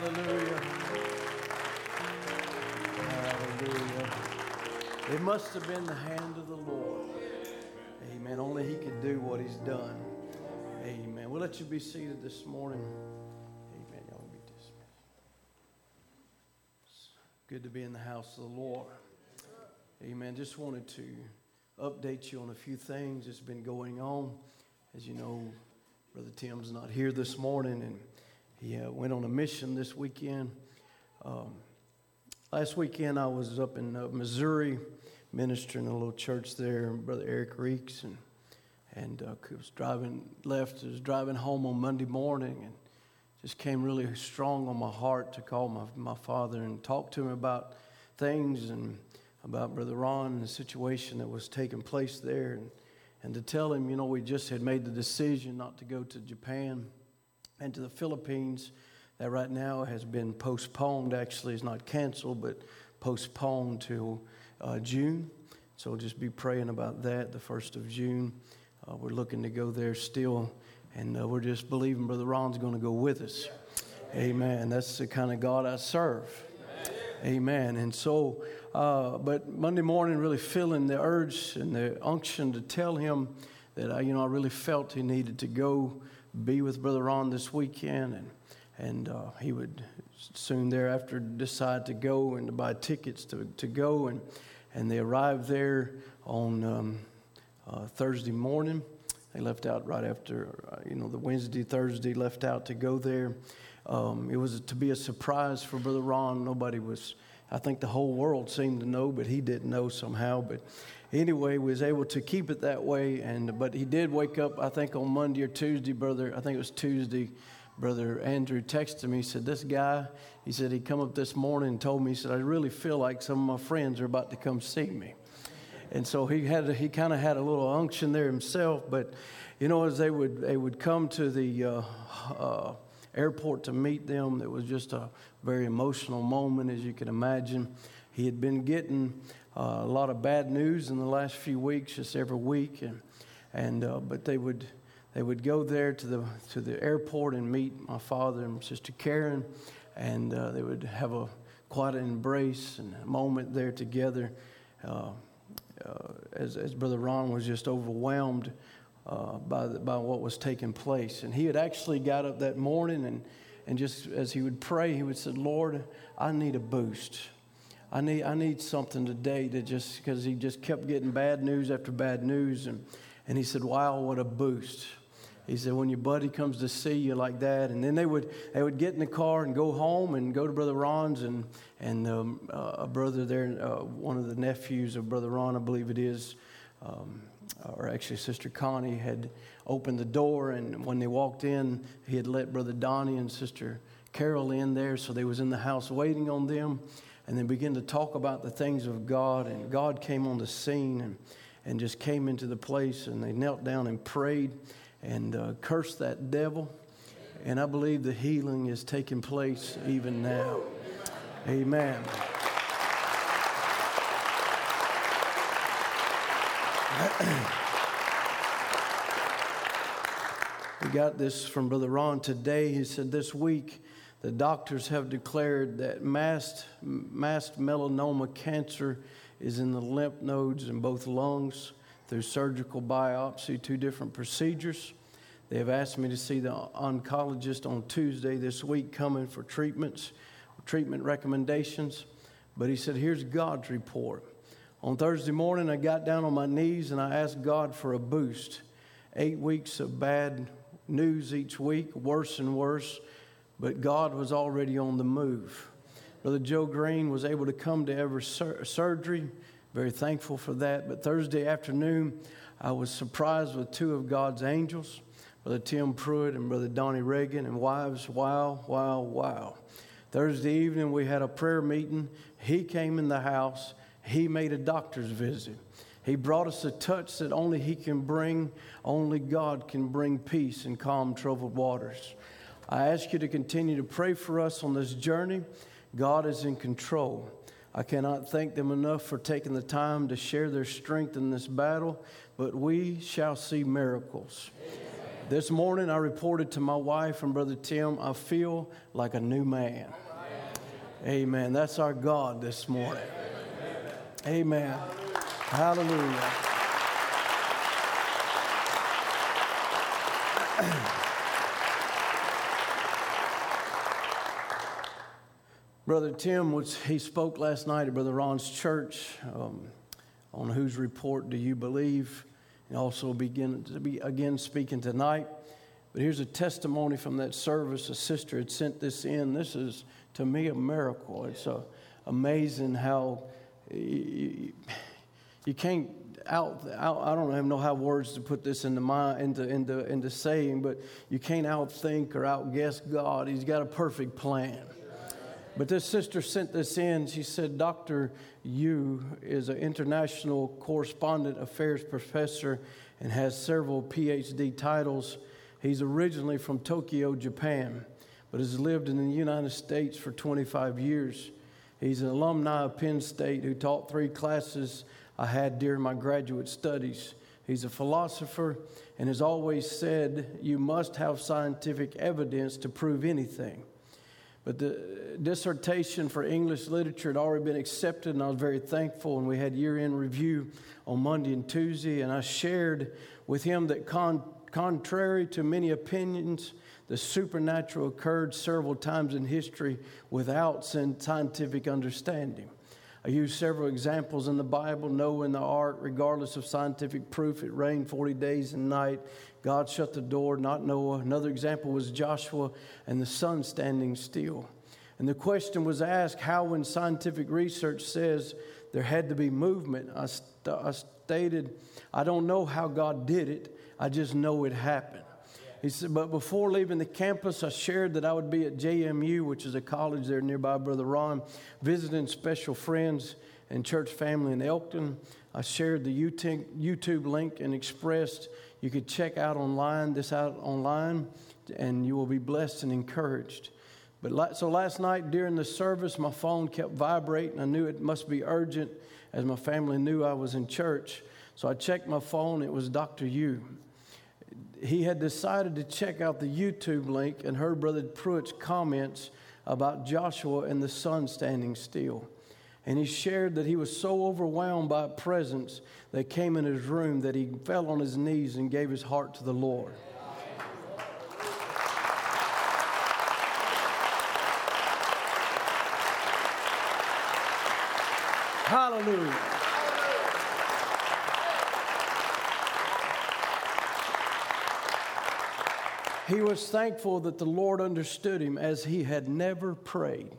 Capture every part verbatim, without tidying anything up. Hallelujah. Hallelujah. It must have been the hand of the Lord. Amen. Only He could do what He's done. Amen. We'll let you be seated this morning. Amen. Y'all be dismissed. It's good to be in the house of the Lord. Amen. Just wanted to update you on a few things that's been going on. As you know, Brother Tim's not here this morning, and he uh, went on a mission this weekend. Um, last weekend, I was up in uh, Missouri ministering in a little church there, and Brother Eric Reeks, and and uh, was driving left. I was driving home on Monday morning, and just came really strong on my heart to call my my father and talk to him about things and about Brother Ron and the situation that was taking place there, and and to tell him, you know, we just had made the decision not to go to Japan and to the Philippines. That right now has been postponed. Actually, it's not canceled, but postponed till uh, June. So just be praying about that, the first of June. Uh, we're looking to go there still, and uh, we're just believing Brother Ron's going to go with us. Amen. That's the kind of God I serve. Amen. And so, uh, but Monday morning, really feeling the urge and the unction to tell him that, I, you know, I really felt he needed to go be with Brother Ron this weekend, and and uh, he would soon thereafter decide to go and to buy tickets to, to go, and and they arrived there on um, uh, Thursday morning. They left out right after, uh, you know, the Wednesday, Thursday left out to go there. Um, it was to be a surprise for Brother Ron. Nobody was, I think the whole world seemed to know, but he didn't know somehow. But anyway, was able to keep it that way. And but he did wake up, I think on Monday or Tuesday, brother, I think it was Tuesday, Brother Andrew texted me. He said, this guy, he said, he come up this morning and told me, he said, I really feel like some of my friends are about to come see me. And so he had, he kind of had a little unction there himself. But, you know, as they would, they would come to the uh, uh airport to meet them. It was just a very emotional moment, as you can imagine. He had been getting uh, a lot of bad news in the last few weeks, just every week, and and uh, but they would they would go there to the to the airport and meet my father and Sister Karen, and uh, they would have a quite an embrace and a moment there together. Uh, uh, as as Brother Ron was just overwhelmed Uh, by the, by what was taking place. And he had actually got up that morning, and, and just as he would pray, he would say, Lord, I need a boost. I need I need something today to just, because he just kept getting bad news after bad news. And, and he said, wow, what a boost. He said, when your buddy comes to see you like that. And then they would they would get in the car and go home and go to Brother Ron's, and, and um, uh, a brother there, uh, one of the nephews of Brother Ron, I believe it is, um, or actually Sister Connie had opened the door, and when they walked in, he had let Brother Donnie and Sister Carol in there, so they was in the house waiting on them, and they began to talk about the things of God, and God came on the scene and, and just came into the place, and they knelt down and prayed and uh, cursed that devil, and I believe the healing is taking place even now. Amen. We got this from Brother Ron today. He said, this week, the doctors have declared that masked, masked melanoma cancer is in the lymph nodes in both lungs through surgical biopsy, two different procedures. They have asked me to see the oncologist on Tuesday this week coming for treatments, treatment recommendations. But he said, here's God's report. On Thursday morning, I got down on my knees and I asked God for a boost. Eight weeks of bad news each week, worse and worse, but God was already on the move. Brother Joe Green was able to come to every sur- surgery. Very thankful for that. But Thursday afternoon, I was surprised with two of God's angels, Brother Tim Pruitt and Brother Donnie Reagan, and wives, wow, wow, wow. Thursday evening, we had a prayer meeting. He came in the house. He made a doctor's visit. He brought us a touch that only He can bring. Only God can bring peace and calm troubled waters. I ask you to continue to pray for us on this journey. God is in control. I cannot thank them enough for taking the time to share their strength in this battle, but we shall see miracles. Amen. This morning I reported to my wife and Brother Tim, I feel like a new man. Amen. Amen. That's our God this morning. Amen. Amen. Hallelujah. Hallelujah. Brother Tim, was, he spoke last night at Brother Ron's church um, on whose report do you believe, and also begin to be again speaking tonight. But here's a testimony from that service. A sister had sent this in. This is, to me, a miracle. It's a, amazing how you, you can't out, out. I don't know how words to put this into my into into into saying, but you can't outthink or outguess God. He's got a perfect plan. But this sister sent this in. She said, Doctor Yu is an international correspondent affairs professor and has several P H D titles. He's originally from Tokyo, Japan, but has lived in the United States for twenty-five years. He's an alumni of Penn State who taught three classes I had during my graduate studies. He's a philosopher and has always said, you must have scientific evidence to prove anything. But the dissertation for English literature had already been accepted, and I was very thankful. And we had year-end review on Monday and Tuesday, and I shared with him that con- contrary to many opinions, the supernatural occurred several times in history without scientific understanding. I used several examples in the Bible, Noah in the ark, regardless of scientific proof, it rained forty days and night. God shut the door, not Noah. Another example was Joshua and the sun standing still. And the question was asked, how when scientific research says there had to be movement, I, st- I stated, I don't know how God did it, I just know it happened. He said, but before leaving the campus, I shared that I would be at J M U, which is a college there nearby, Brother Ron, visiting special friends and church family in Elkton. I shared the YouTube link and expressed you could check out online, this out online, and you will be blessed and encouraged. But so last night during the service, my phone kept vibrating. I knew it must be urgent, as my family knew I was in church. So I checked my phone. It was Doctor Yu. He had decided to check out the YouTube link and heard Brother Pruitt's comments about Joshua and the sun standing still. And he shared that he was so overwhelmed by a presence that came in his room that he fell on his knees and gave his heart to the Lord. Hallelujah. He was thankful that the Lord understood him, as he had never prayed.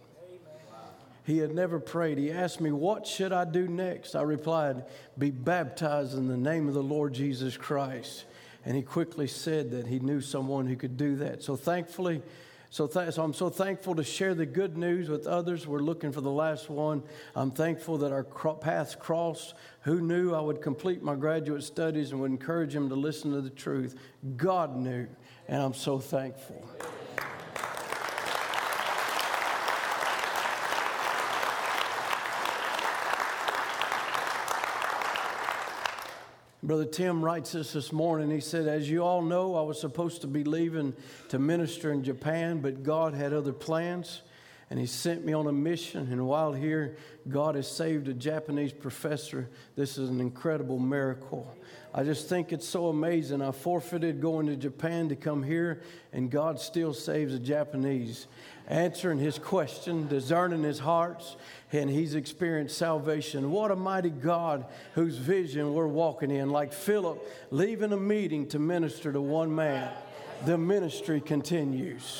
He had never prayed. He asked me, what should I do next? I replied, be baptized in the name of the Lord Jesus Christ. And he quickly said that he knew someone who could do that. So thankfully, so, th- so I'm so thankful to share the good news with others. We're looking for the last one. I'm thankful that our cro- paths crossed. Who knew I would complete my graduate studies and would encourage him to listen to the truth? God knew. And I'm so thankful. Brother Tim writes this this morning. He said, as you all know, I was supposed to be leaving to minister in Japan, but God had other plans, and he sent me on a mission. And while here, God has saved a Japanese professor. This is an incredible miracle. I just think it's so amazing. I forfeited going to Japan to come here, and God still saves a Japanese, answering his question, discerning his hearts, and he's experienced salvation. What a mighty God whose vision we're walking in. Like Philip leaving a meeting to minister to one man, the ministry continues.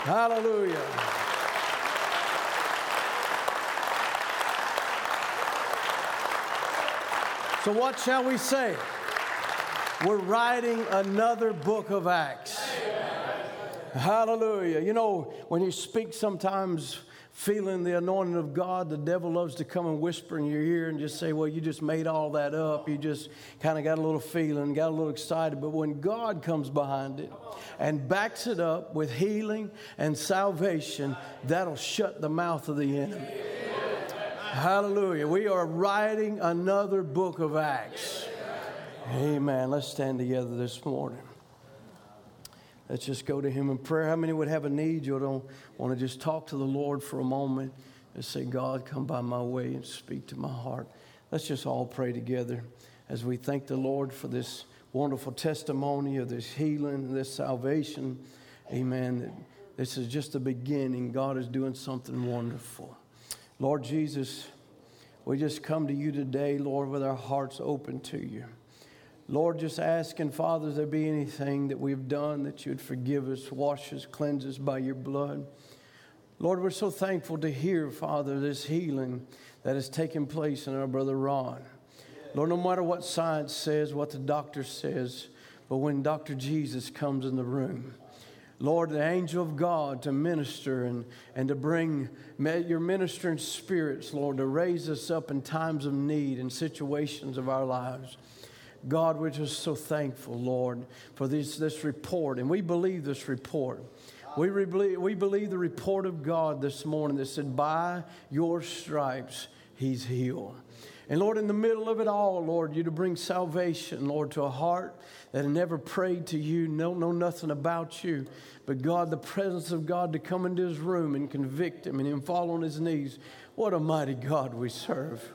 Hallelujah. So what shall we say? We're writing another book of Acts. Amen. Hallelujah. You know, when you speak sometimes feeling the anointing of God, the devil loves to come and whisper in your ear and just say, well, you just made all that up. You just kind of got a little feeling, got a little excited. But when God comes behind it and backs it up with healing and salvation, that'll shut the mouth of the enemy. Hallelujah. We are writing another book of Acts. Amen. Let's stand together this morning. Let's just go to him in prayer. How many would have a need? You don't want to just talk to the Lord for a moment and say, God, come by my way and speak to my heart. Let's just all pray together as we thank the Lord for this wonderful testimony of this healing, this salvation. Amen. This is just the beginning. God is doing something wonderful. Lord Jesus, we just come to you today, Lord, with our hearts open to you. Lord, just asking, Father, if there be anything that we've done that you'd forgive us, wash us, cleanse us by your blood. Lord, we're so thankful to hear, Father, this healing that has taken place in our brother Ron. Lord, no matter what science says, what the doctor says, but when Doctor Jesus comes in the room, Lord, the angel of God to minister and, and to bring your ministering spirits, Lord, to raise us up in times of need and situations of our lives. God, we're just so thankful, Lord, for this, this report, and we believe this report. We, re- we believe the report of God this morning that said, by your stripes, he's healed. And Lord, in the middle of it all, Lord, you to bring salvation, Lord, to a heart that had never prayed to you, no, know nothing about you. But God, the presence of God to come into his room and convict him and him fall on his knees. What a mighty God we serve.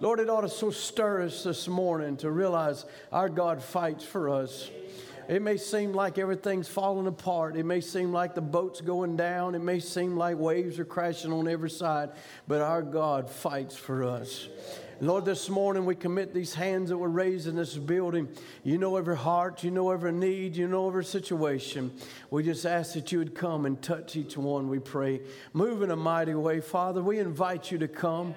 Lord, it ought to so stir us this morning to realize our God fights for us. It may seem like everything's falling apart. It may seem like the boat's going down. It may seem like waves are crashing on every side, but our God fights for us. Lord, this morning we commit these hands that were raised in this building. You know every heart. You know every need. You know every situation. We just ask that you would come and touch each one, we pray. Move in a mighty way, Father. We invite you to come.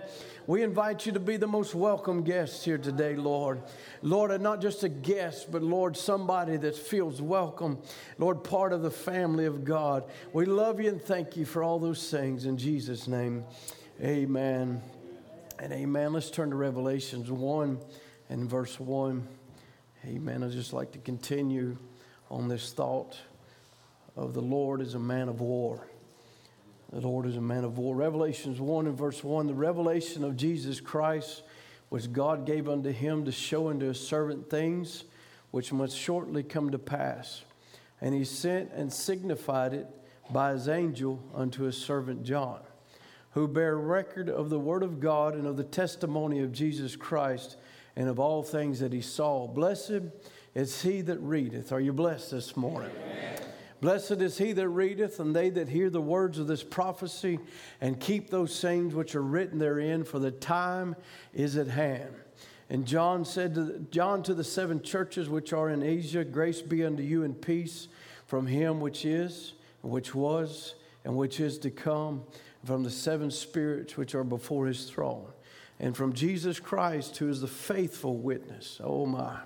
We invite you to be the most welcome guest here today, Lord. Lord, and not just a guest, but, Lord, somebody that feels welcome. Lord, part of the family of God. We love you and thank you for all those things. In Jesus' name, amen. And amen. Let's turn to Revelations one and verse one. Amen. I'd just like to continue on this thought of the Lord is a man of war. The Lord is a man of war. Revelations one and verse one. The revelation of Jesus Christ, which God gave unto him to show unto his servant things which must shortly come to pass. And he sent and signified it by his angel unto his servant John, who bear record of the word of God and of the testimony of Jesus Christ and of all things that he saw. Blessed is he that readeth. Are you blessed this morning? Amen. Blessed is he that readeth, and they that hear the words of this prophecy and keep those things which are written therein, for the time is at hand. And John said to the, John to the seven churches which are in Asia, grace be unto you and peace from him which is, and which was, and which is to come, from the seven spirits which are before his throne, and from Jesus Christ, who is the faithful witness. Oh my,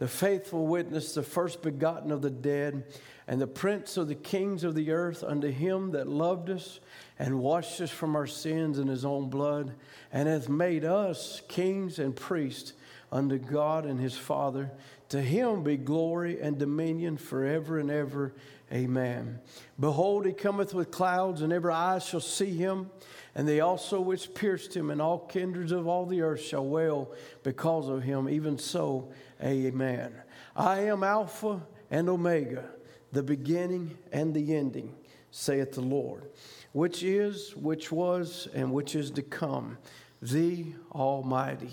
the faithful witness, the first begotten of the dead, and the prince of the kings of the earth, unto him that loved us and washed us from our sins in his own blood, and hath made us kings and priests unto God and his Father. To him be glory and dominion forever and ever. Amen. Behold, he cometh with clouds, and every eye shall see him, and they also which pierced him, and all kindreds of all the earth shall wail because of him. Even so, amen. I am Alpha and Omega, the beginning and the ending, saith the Lord, which is, which was, and which is to come, the Almighty.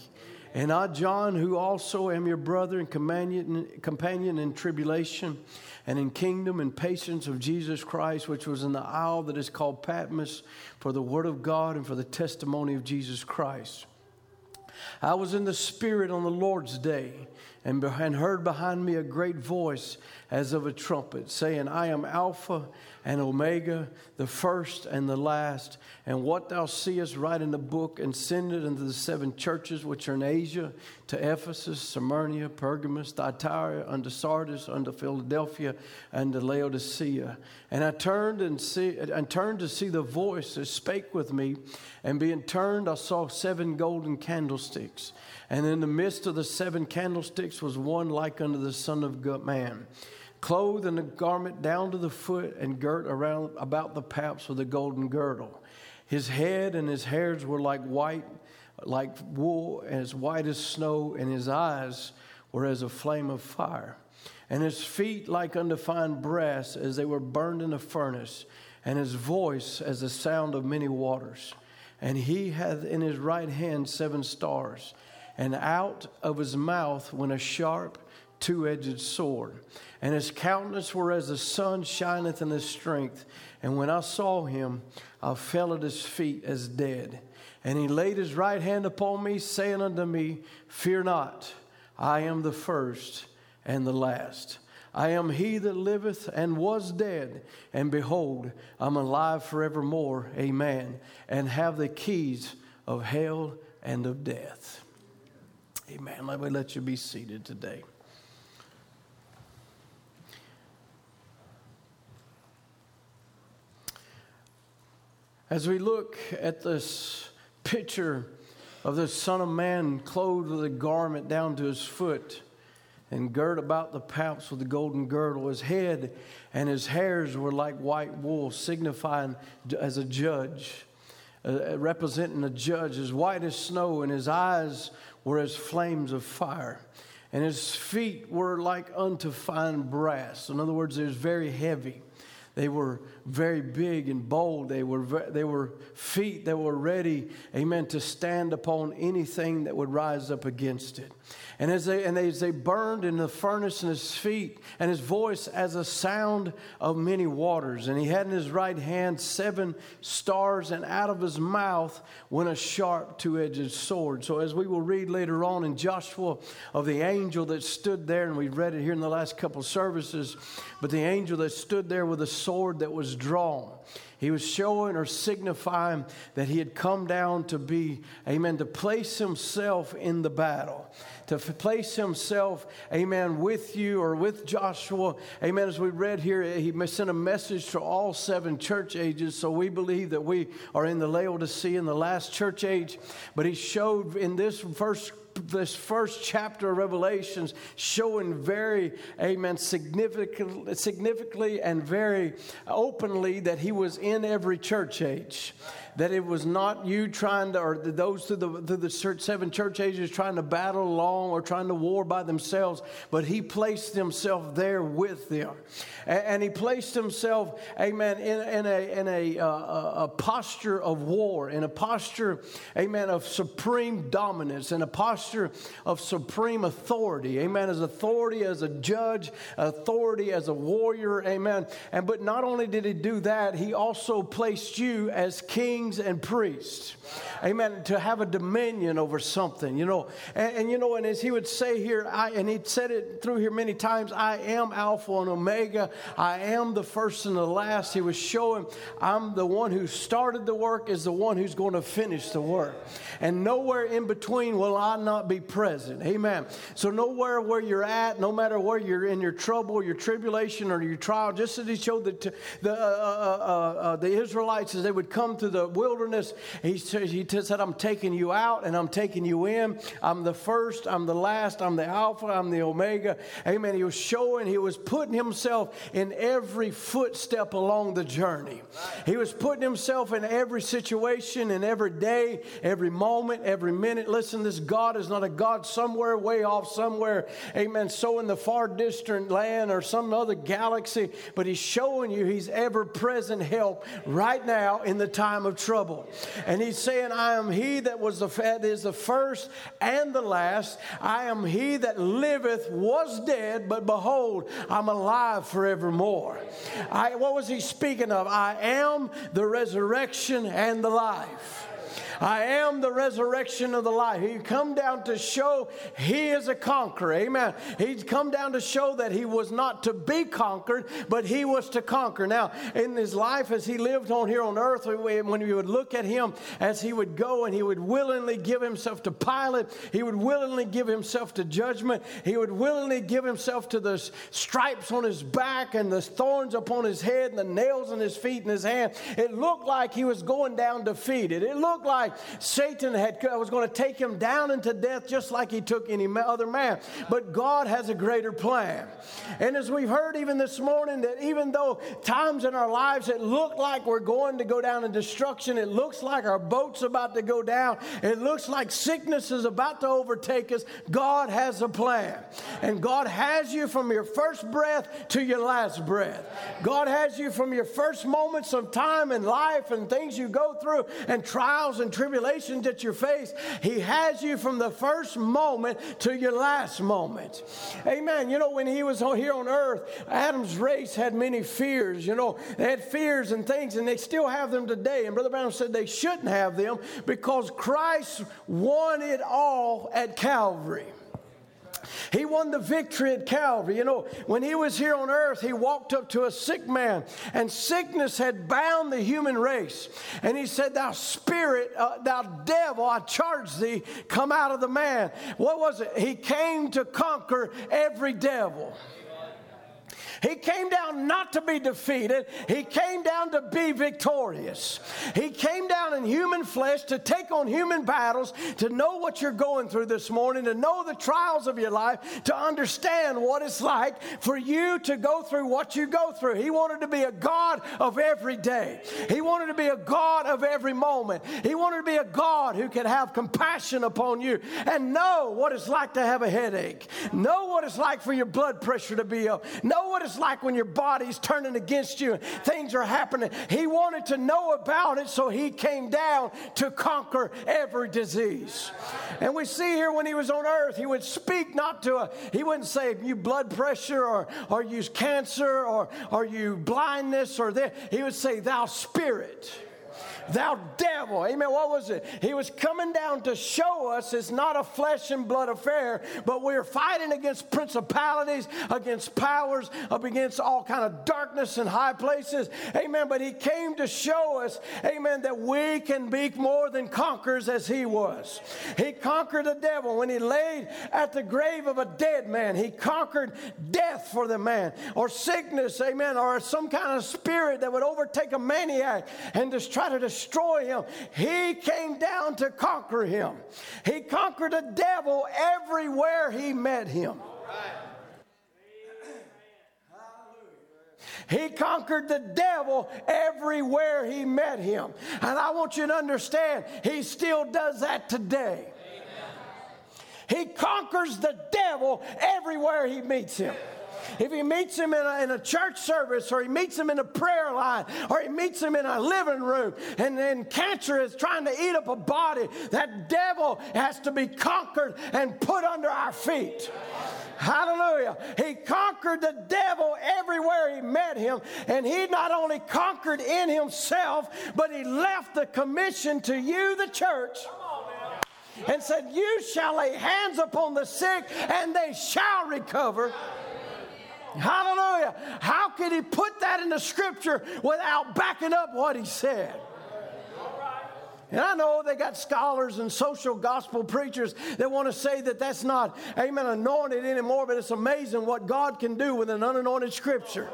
And I, John, who also am your brother and companion in tribulation and in kingdom and patience of Jesus Christ, which was in the isle that is called Patmos, for the word of God and for the testimony of Jesus Christ. I was in the Spirit on the Lord's day, and heard behind me a great voice as of a trumpet, saying, I am Alpha and Omega, the first and the last. And what thou seest, write in the book, and send it unto the seven churches which are in Asia, to Ephesus, Smyrna, Pergamos, Thyatira, unto Sardis, unto Philadelphia, and to Laodicea. And I turned and see, and turned to see the voice that spake with me, and being turned, I saw seven golden candlesticks. And in the midst of the seven candlesticks was one like unto the Son of Man, clothed in a garment down to the foot, and girt around about the paps with a golden girdle. His head and his hairs were like white, like wool, as white as snow, and his eyes were as a flame of fire. and his feet like unto fine brass as they were burned in a furnace, and his voice as the sound of many waters. And he hath in his right hand seven stars, and out of his mouth went a sharp two-edged sword. And his countenance were as the sun shineth in his strength. And when I saw him, I fell at his feet as dead. And he laid his right hand upon me, saying unto me, Fear not, I am the first and the last. I am he that liveth and was dead, and behold, I'm alive forevermore, amen, and have the keys of hell and of death. Amen. Let me let you be seated today. As we look at this picture of the Son of Man clothed with a garment down to his foot, and girt about the paps with a golden girdle. His head and his hairs were like white wool, signifying as a judge, uh, representing a judge, as white as snow, and his eyes were as flames of fire. And his feet were like unto fine brass. In other words, it was very heavy. They were very big and bold. They were they were feet that were ready, amen, to stand upon anything that would rise up against it. And as they and they, as they burned in the furnace, in his feet and his voice as a sound of many waters. And he had in his right hand seven stars, and out of his mouth went a sharp two-edged sword. So as we will read later on in Joshua of the angel that stood there, and we've read it here in the last couple services, but the angel that stood there with a sword that was drawn. He was showing or signifying that he had come down to be, amen, to place himself in the battle, to place himself, amen, with you or with Joshua. Amen, as we read here, he sent a message to all seven church ages, so we believe that we are in the Laodicea, in the last church age, but he showed in this first This first chapter of Revelations showing very, amen, significant, significantly and very openly that he was in every church age. That it was not you trying to, or those through the, through the seven church ages trying to battle along or trying to war by themselves, but he placed himself there with them. And, and he placed himself, amen, in, in a in a, uh, a posture of war, in a posture, amen, of supreme dominance, in a posture of supreme authority, amen, as authority as a judge, authority as a warrior, amen. And but not only did he do that, he also placed you as king and priests, amen, to have a dominion over something, you know, and, and you know, and as he would say here, I and he'd said it through here many times, I am Alpha and Omega, I am the first and the last. He was showing, I'm the one who started the work, is the one who's going to finish the work, and nowhere in between will I not be present, amen. So nowhere where you're at, no matter where you're in your trouble, your tribulation, or your trial, just as he showed the the uh, uh, uh, the Israelites as they would come through the wilderness, he said, he said, I'm taking you out and I'm taking you in. I'm the first, I'm the last, I'm the Alpha, I'm the Omega. Amen. He was showing, he was putting himself in every footstep along the journey. He was putting himself in every situation, in every day, every moment, every minute. Listen, this God is not a God somewhere way off somewhere, amen, so in the far distant land or some other galaxy, but he's showing you he's ever-present help right now in the time of trouble. And he's saying, I am he that was the that is the first and the last. I am he that liveth, was dead, but behold, I'm alive forevermore. I, what was he speaking of? I am the resurrection and the life. I am the resurrection of the life. He come down to show he is a conqueror. Amen. He's come down to show that he was not to be conquered, but he was to conquer. Now, in his life as he lived on here on earth, when we would look at him as he would go and he would willingly give himself to Pilate, he would willingly give himself to judgment, he would willingly give himself to the stripes on his back and the thorns upon his head and the nails in his feet and his hand. It looked like he was going down defeated. It looked like life. Satan had was going to take him down into death just like he took any other man. But God has a greater plan. And as we've heard even this morning, that even though times in our lives it looked like we're going to go down in destruction, it looks like our boat's about to go down, it looks like sickness is about to overtake us, God has a plan. And God has you from your first breath to your last breath. God has you from your first moments of time in life and things you go through and trials and tribulations that you face. He has you from the first moment to your last moment. Amen. You know, when he was here on earth, Adam's race had many fears. You know, they had fears and things, and they still have them today. And Brother Brown said they shouldn't have them because Christ won it all at Calvary. He won the victory at Calvary. You know, when he was here on earth, he walked up to a sick man, and sickness had bound the human race. And he said, thou spirit, uh, thou devil, I charge thee, come out of the man. What was it? He came to conquer every devil. He came down not to be defeated. He came down to be victorious. He came down in human flesh to take on human battles, to know what you're going through this morning, to know the trials of your life, to understand what it's like for you to go through what you go through. He wanted to be a God of every day. He wanted to be a God of every moment. He wanted to be a God who could have compassion upon you and know what it's like to have a headache, know what it's like for your blood pressure to be up, know what it's like when your body's turning against you and things are happening. He wanted to know about it, so he came down to conquer every disease. And we see here when he was on earth, he would speak not to a, he wouldn't say, you blood pressure or, or you cancer or, or you blindness or this. He would say, thou spirit. Thou devil. Amen. What was it? He was coming down to show us it's not a flesh and blood affair, but we're fighting against principalities, against powers, against all kind of darkness in high places. Amen. But he came to show us, amen, that we can be more than conquerors as he was. He conquered the devil. When he laid at the grave of a dead man, he conquered death for the man, or sickness, amen, or some kind of spirit that would overtake a maniac and just try to destroy him. He came down to conquer him. He conquered the devil everywhere he met him. He conquered the devil everywhere he met him. And I want you to understand, he still does that today. He conquers the devil everywhere he meets him. If he meets him in a, in a church service, or he meets him in a prayer line, or he meets him in a living room, and then cancer is trying to eat up a body, that devil has to be conquered and put under our feet. Hallelujah. He conquered the devil everywhere he met him, and he not only conquered in himself, but he left the commission to you, the church, and said, you shall lay hands upon the sick, and they shall recover. Hallelujah. How could he put that in the scripture without backing up what he said? And I know they got scholars and social gospel preachers that want to say that that's not, amen, anointed anymore, but it's amazing what God can do with an unanointed scripture.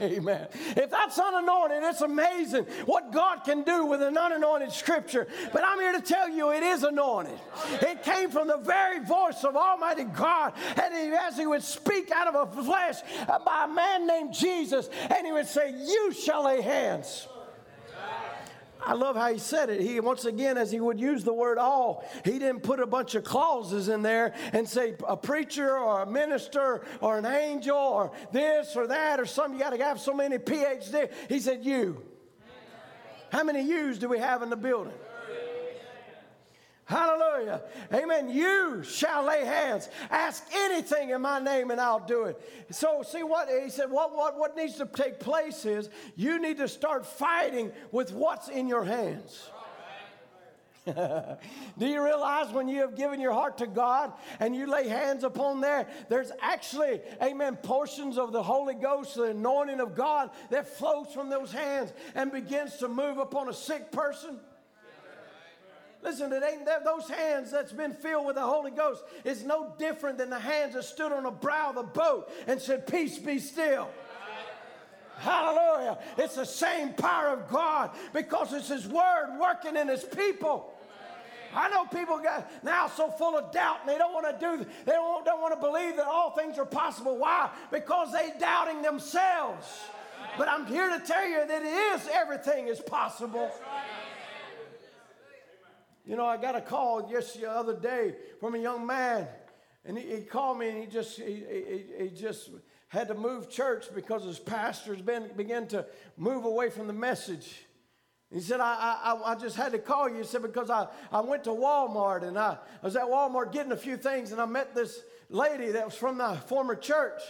Amen. If that's unanointed, it's amazing what God can do with an unanointed scripture. But I'm here to tell you it is anointed. It came from the very voice of Almighty God. And he, as he would speak out of a flesh by a man named Jesus, and he would say, you shall lay hands. I love how he said it. He, once again, as he would use the word all, he didn't put a bunch of clauses in there and say a preacher or a minister or an angel or this or that or something. You got to have so many P H D. He said you. How many yous do we have in the building? Hallelujah. Amen. You shall lay hands. Ask anything in my name and I'll do it. So see what he said, what, what, what needs to take place is you need to start fighting with what's in your hands. Do you realize when you have given your heart to God and you lay hands upon there, there's actually, amen, portions of the Holy Ghost, the anointing of God that flows from those hands and begins to move upon a sick person? Listen, it ain't that, those hands that's been filled with the Holy Ghost is no different than the hands that stood on the brow of the boat and said, peace be still. Hallelujah. Laodicea. It's the same power of God because it's His Word working in His people. I know people got now so full of doubt, and they don't want to do, they don't, don't want to believe that all things are possible. Why? Because they're doubting themselves. But I'm here to tell you that it is, everything is possible. You know, I got a call just the other day from a young man, and he, he called me, and he just he, he, he just had to move church because his pastor's been began to move away from the message. He said, I, I I just had to call you. He said, because I, I went to Walmart, and I, I was at Walmart getting a few things, and I met this lady that was from my former church.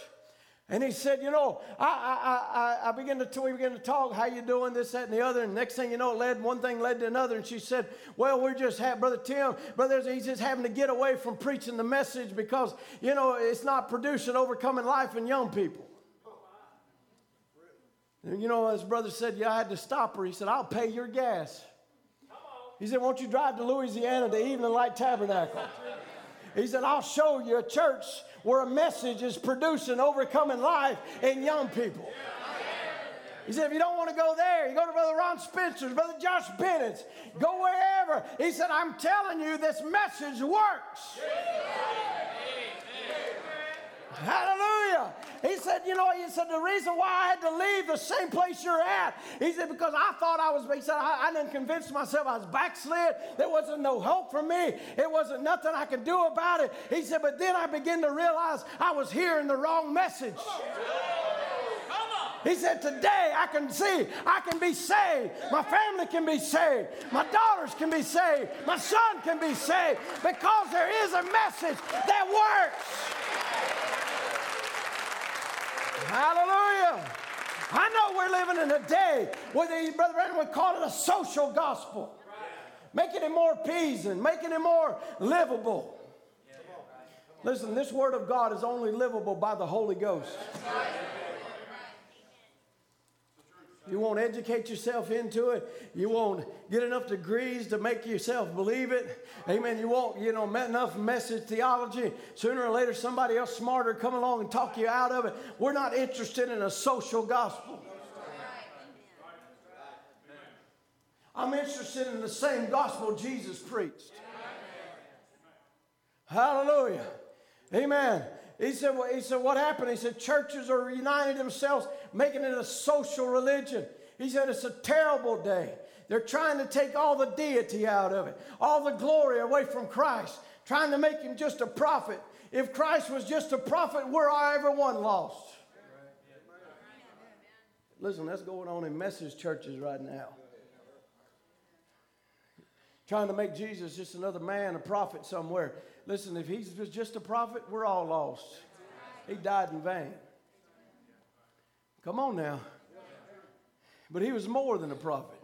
And he said, you know, I I I, I began to we began to talk, how you doing, this, that, and the other. And next thing you know, it led one thing led to another. And she said, well, we're just ha- Brother Tim, brother, he's just having to get away from preaching the message because, you know, it's not producing overcoming life in young people. You know, his brother said, yeah, I had to stop her. He said, I'll pay your gas. He said, won't you drive to Louisiana to Evening Light Tabernacle? He said, I'll show you a church where a message is producing overcoming life in young people. He said, if you don't want to go there, you go to Brother Ron Spencer's, Brother Josh Bennett's, go wherever. He said, I'm telling you, this message works. Hallelujah. He said, you know, he said, the reason why I had to leave the same place you're at, he said, because I thought I was, he said, I, I didn't convince myself I was backslid. There wasn't no hope for me. It wasn't nothing I could do about it. He said, but then I began to realize I was hearing the wrong message. Come on. He said, today I can see, I can be saved. My family can be saved. My daughters can be saved. My son can be saved because there is a message that works. Hallelujah. I know we're living in a day where the, Brother Brown would call it a social gospel. Making it more appeasing, making it more livable. Listen, this word of God is only livable by the Holy Ghost. You won't educate yourself into it. You won't get enough degrees to make yourself believe it. Amen. You won't, you know, enough message theology. Sooner or later, somebody else smarter come along and talk you out of it. We're not interested in a social gospel. I'm interested in the same gospel Jesus preached. Hallelujah. Amen. He said, well, he said, what happened? He said, churches are uniting themselves, making it a social religion. He said, it's a terrible day. They're trying to take all the deity out of it, all the glory away from Christ, trying to make him just a prophet. If Christ was just a prophet, we're everyone lost. Listen, that's going on in message churches right now. Trying to make Jesus just another man, a prophet somewhere. Listen, if he's just a prophet, we're all lost. He died in vain. Come on now. But he was more than a prophet.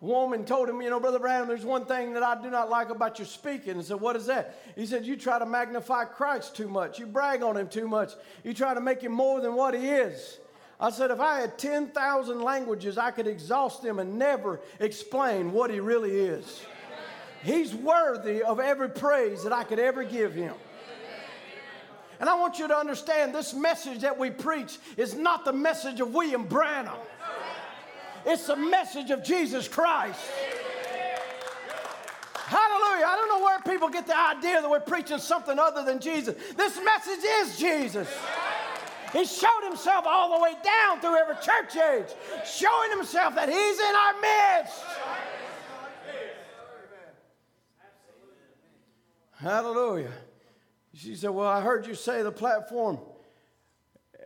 A woman told him, you know, Brother Brown, there's one thing that I do not like about your speaking. And said, what is that? He said, you try to magnify Christ too much. You brag on him too much. You try to make him more than what he is. I said, if I had ten thousand languages, I could exhaust them and never explain what he really is. He's worthy of every praise that I could ever give him. And I want you to understand this message that we preach is not the message of William Branham. It's the message of Jesus Christ. Hallelujah. I don't know where people get the idea that we're preaching something other than Jesus. This message is Jesus. He showed himself all the way down through every church age, showing himself that he's in our midst. Hallelujah. She said, well, I heard you say the platform.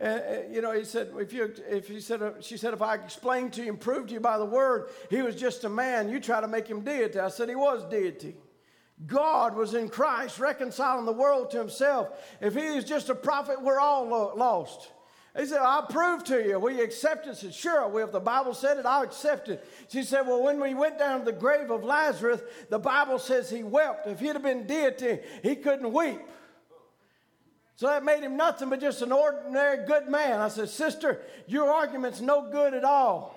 Uh, you know, he said, if you, if he said, uh, she said, if I explained to you and proved to you by the word, he was just a man. You try to make him deity. I said, he was deity. God was in Christ, reconciling the world to himself. If he is just a prophet, we're all lo- lost. He said, I'll prove to you. Will you accept it? I said, sure, I will. If the Bible said it, I'll accept it. She said, well, when we went down to the grave of Lazarus, the Bible says he wept. If he'd have been deity, he couldn't weep. So that made him nothing but just an ordinary good man. I said, sister, your argument's no good at all.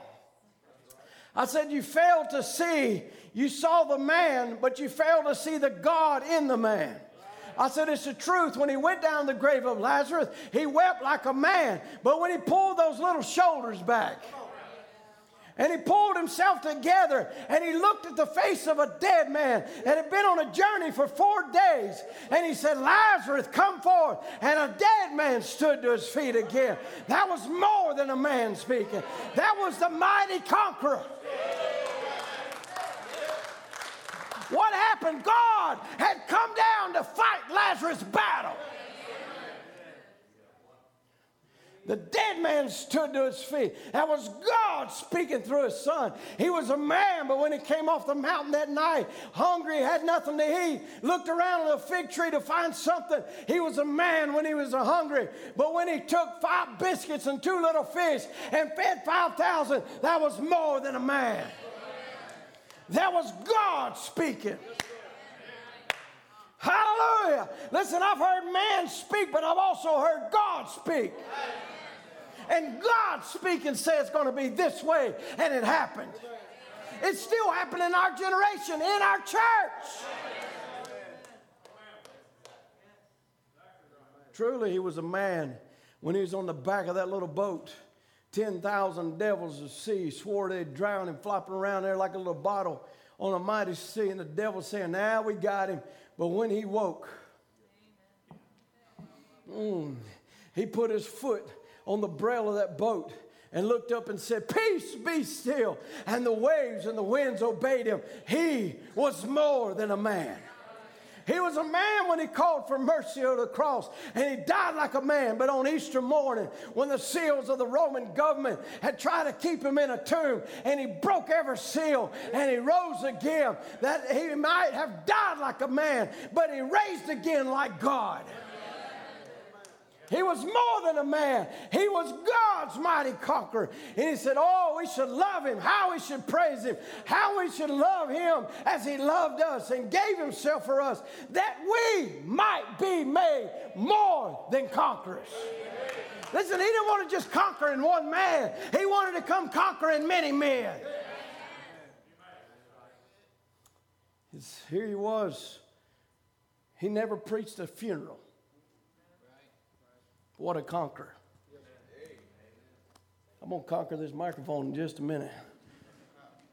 I said, you failed to see. You saw the man, but you failed to see the God in the man. I said, it's the truth. When he went down the grave of Lazarus, he wept like a man. But when he pulled those little shoulders back, and he pulled himself together, and he looked at the face of a dead man that had been on a journey for four days. And he said, Lazarus, come forth. And a dead man stood to his feet again. That was more than a man speaking. That was the mighty conqueror. What happened? God had come down to fight Lazarus' battle. The dead man stood to his feet. That was God speaking through his son. He was a man, but when he came off the mountain that night, hungry, had nothing to eat, looked around at a fig tree to find something. He was a man when he was hungry. But when he took five biscuits and two little fish and fed five thousand, that was more than a man. That was God speaking. Hallelujah. Listen, I've heard man speak, but I've also heard God speak. And God speaking says it's going to be this way, and it happened. It's still happening in our generation, in our church. Truly, he was a man when he was on the back of that little boat. ten thousand devils of sea swore they'd drown him, flopping around there like a little bottle on a mighty sea. And the devil saying, now we got him. But when he woke, mm, he put his foot on the brail of that boat and looked up and said, peace, be still. And the waves and the winds obeyed him. He was more than a man. He was a man when he called for mercy on the cross, and he died like a man. But on Easter morning, when the seals of the Roman government had tried to keep him in a tomb, and he broke every seal, and he rose again, that he might have died like a man, but he raised again like God. He was more than a man. He was God's mighty conqueror. And he said, oh, we should love him, how we should praise him, how we should love him as he loved us and gave himself for us, that we might be made more than conquerors. Listen, he didn't want to just conquer in one man. He wanted to come conquer in many men. It's, here he was. He never preached a funeral. What a conqueror. I'm going to conquer this microphone in just a minute.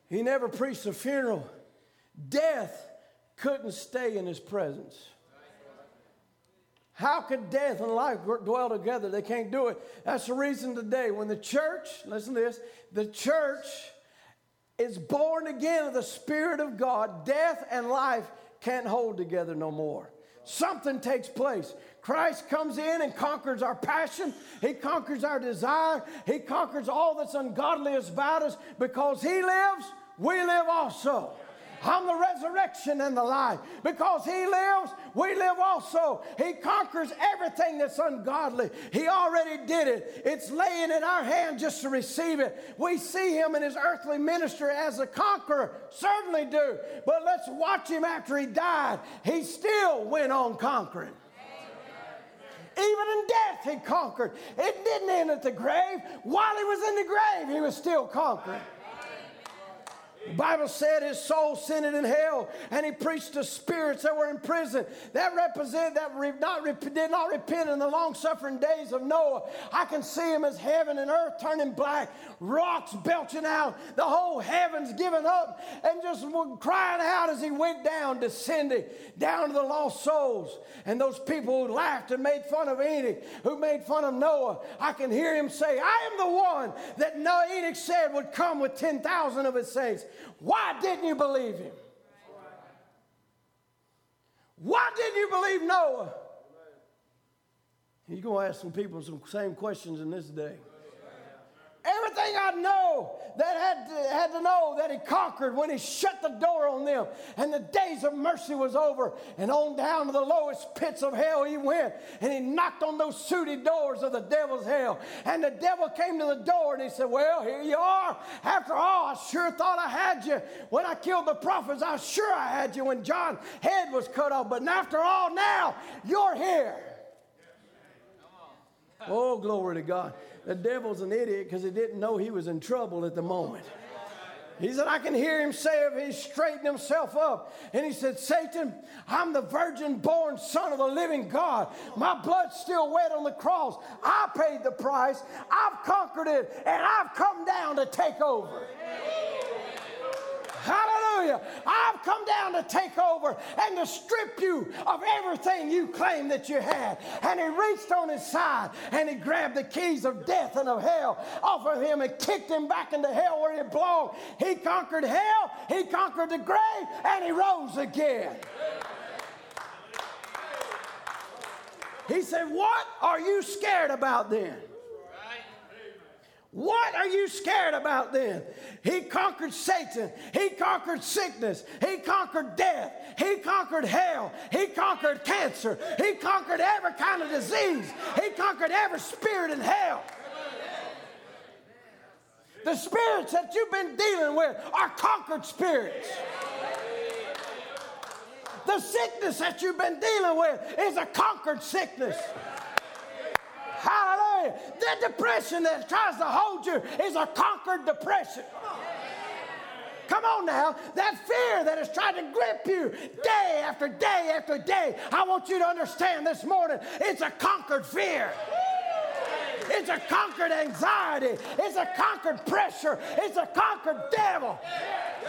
He never preached a funeral. Death couldn't stay in his presence. How could death and life dwell together? They can't do it. That's the reason today when the church, listen to this, the church is born again of the Spirit of God, death and life can't hold together no more. Something takes place. Christ comes in and conquers our passion. He conquers our desire. He conquers all that's ungodly about us. Because he lives, we live also. I'm the resurrection and the life. Because he lives, we live also. He conquers everything that's ungodly. He already did it. It's laying in our hand just to receive it. We see him in his earthly ministry as a conqueror. Certainly do. But let's watch him after he died. He still went on conquering. Even in death, he conquered. It didn't end at the grave. While he was in the grave, he was still conquering. The Bible said his soul sinned in hell, and he preached to spirits that were in prison. That represent that re, not, re, did not repent in the long-suffering days of Noah. I can see him as heaven and earth turning black, rocks belching out, the whole heavens giving up, and just crying out as he went down, descending down to the lost souls. And those people who laughed and made fun of Enoch, who made fun of Noah, I can hear him say, I am the one that Noah Enoch said would come with ten thousand of his saints. Why didn't you believe him? Why didn't you believe Noah? You're going to ask some people some same questions in this day. Everything I know that had to, had to know that he conquered when he shut the door on them and the days of mercy was over, and on down to the lowest pits of hell he went, and he knocked on those sooty doors of the devil's hell, and the devil came to the door and he said, well, here you are. After all, I sure thought I had you. When I killed the prophets, I sure I had you when John's head was cut off, but after all, now you're here. Oh, glory to God. The devil's an idiot because he didn't know he was in trouble at the moment. He said, I can hear him say it. He straightened himself up. And he said, Satan, I'm the virgin-born son of the living God. My blood's still wet on the cross. I paid the price. I've conquered it. And I've come down to take over. Hallelujah. I've come down to take over and to strip you of everything you claim that you had. And he reached on his side and he grabbed the keys of death and of hell off of him and kicked him back into hell where he belonged. He conquered hell, he conquered the grave, and he rose again. He said, what are you scared about then? What are you scared about then? He conquered Satan. He conquered sickness. He conquered death. He conquered hell. He conquered cancer. He conquered every kind of disease. He conquered every spirit in hell. The spirits that you've been dealing with are conquered spirits. The sickness that you've been dealing with is a conquered sickness. Hallelujah. The depression that tries to hold you is a conquered depression. Come on now. That fear that has tried to grip you day after day after day, I want you to understand this morning, it's a conquered fear. It's a conquered anxiety. It's a conquered pressure. It's a conquered devil.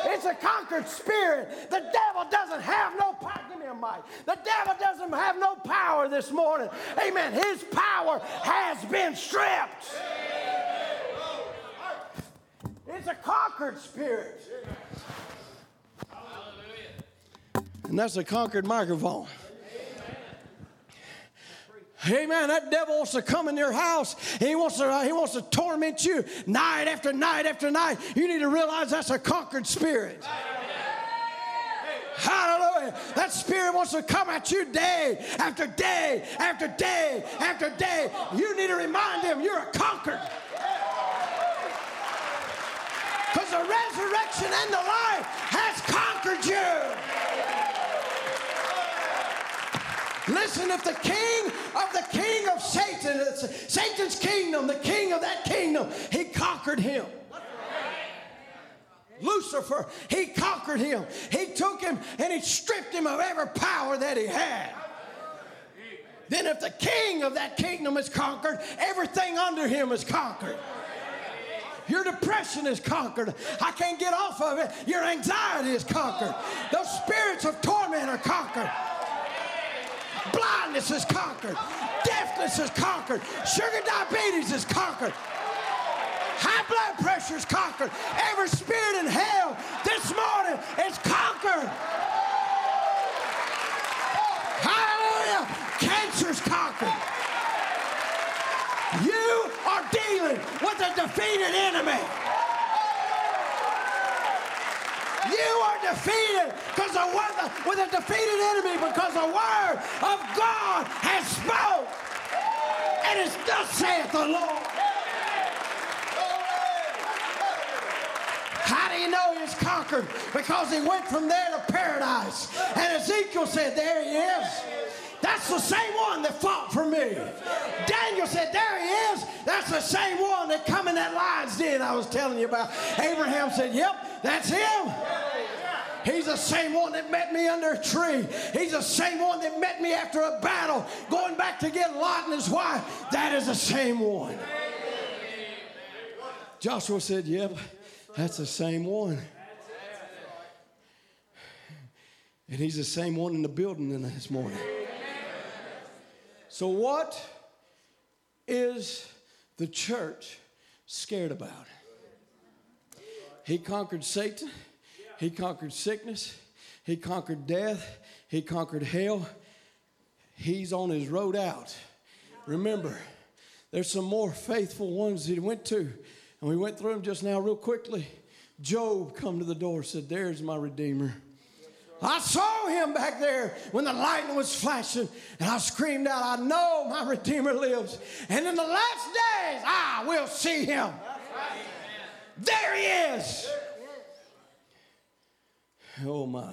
It's a conquered spirit. The devil doesn't have no power. Give me a mic. The devil doesn't have no power this morning. Amen. His power has been stripped. It's a conquered spirit. And that's a conquered microphone. Amen. That devil wants to come in your house. He wants to, he wants to torment you night after night after night. You need to realize that's a conquered spirit. Hallelujah. That spirit wants to come at you day after day after day after day. You need to remind him you're a conquered. Because the resurrection and the life has conquered you. Listen, if the king... of the king of Satan, it's Satan's kingdom, the king of that kingdom, he conquered him. Lucifer, he conquered him. He took him and he stripped him of every power that he had. Then if the king of that kingdom is conquered, everything under him is conquered. Your depression is conquered. I can't get off of it. Your anxiety is conquered. Those spirits of torment are conquered. Blindness is conquered. Deafness is conquered. Sugar diabetes is conquered. High blood pressure is conquered. Every spirit in hell this morning is conquered. Hallelujah. Cancer is conquered. You are dealing with a defeated enemy. You are defeated because of what the, with a defeated enemy, because the word of God has spoke. And it's thus saith the Lord. How do you know he's conquered? Because he went from there to paradise. And Ezekiel said, there he is. That's the same one that fought for me. Daniel said, there he is. That's the same one that come in that lion's den I was telling you about. Abraham said, yep, that's him. He's the same one that met me under a tree. He's the same one that met me after a battle, going back to get Lot and his wife. That is the same one. Joshua said, yep, that's the same one. And he's the same one in the building this morning. So what is the church scared about? He conquered Satan. He conquered sickness. He conquered death. He conquered hell. He's on his road out. Remember, there's some more faithful ones he went to. And we went through them just now real quickly. Job come to the door, said, there's my Redeemer. I saw him back there when the lightning was flashing, and I screamed out, I know my Redeemer lives, and in the last days I will see him. There he is. Oh my,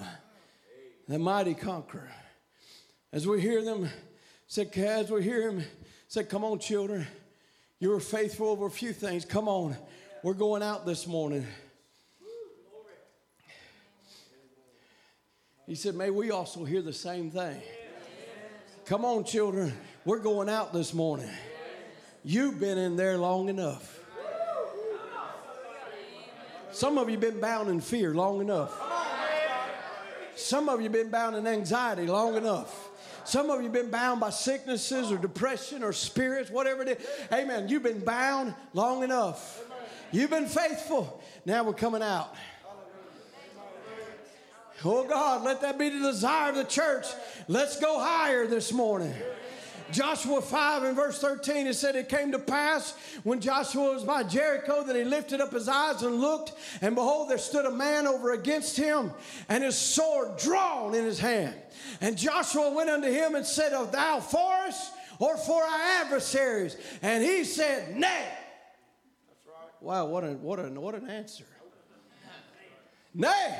the mighty conqueror. As we hear them, said, as we hear him, said, come on, children, you were faithful over a few things. Come on, we're going out this morning. He said, may we also hear the same thing. Yes. Come on, children. We're going out this morning. Yes. You've been in there long enough. Some of you have been bound in fear long enough. Some of you have been bound in anxiety long enough. Some of you have been bound by sicknesses or depression or spirits, whatever it is. Amen. You've been bound long enough. You've been faithful. Now we're coming out. Oh, God, let that be the desire of the church. Let's go higher this morning. Joshua five and verse thirteen, it said, it came to pass when Joshua was by Jericho that he lifted up his eyes and looked, and behold, there stood a man over against him, and his sword drawn in his hand. And Joshua went unto him and said, "Art thou for us or for our adversaries?" And he said, "Nay." That's right. Wow, what a, what a, what an answer. Nay.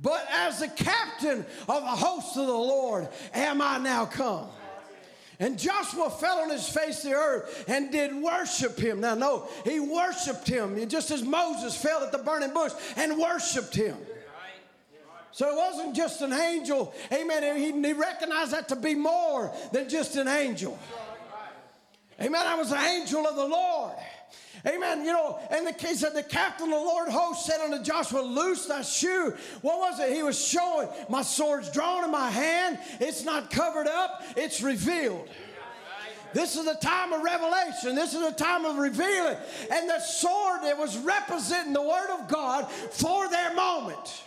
But as the captain of the host of the Lord am I now come. And Joshua fell on his face to the earth and did worship him. Now, no, he worshiped him just as Moses fell at the burning bush and worshiped him. So it wasn't just an angel. Amen. He recognized that to be more than just an angel. Amen. I was an angel of the Lord. Amen. You know, and the, he said, the captain of the Lord host said unto Joshua, "Loose thy shoe." What was it? He was showing, my sword's drawn in my hand. It's not covered up. It's revealed. This is the time of revelation. This is the time of revealing. And the sword, it was representing the word of God for their moment.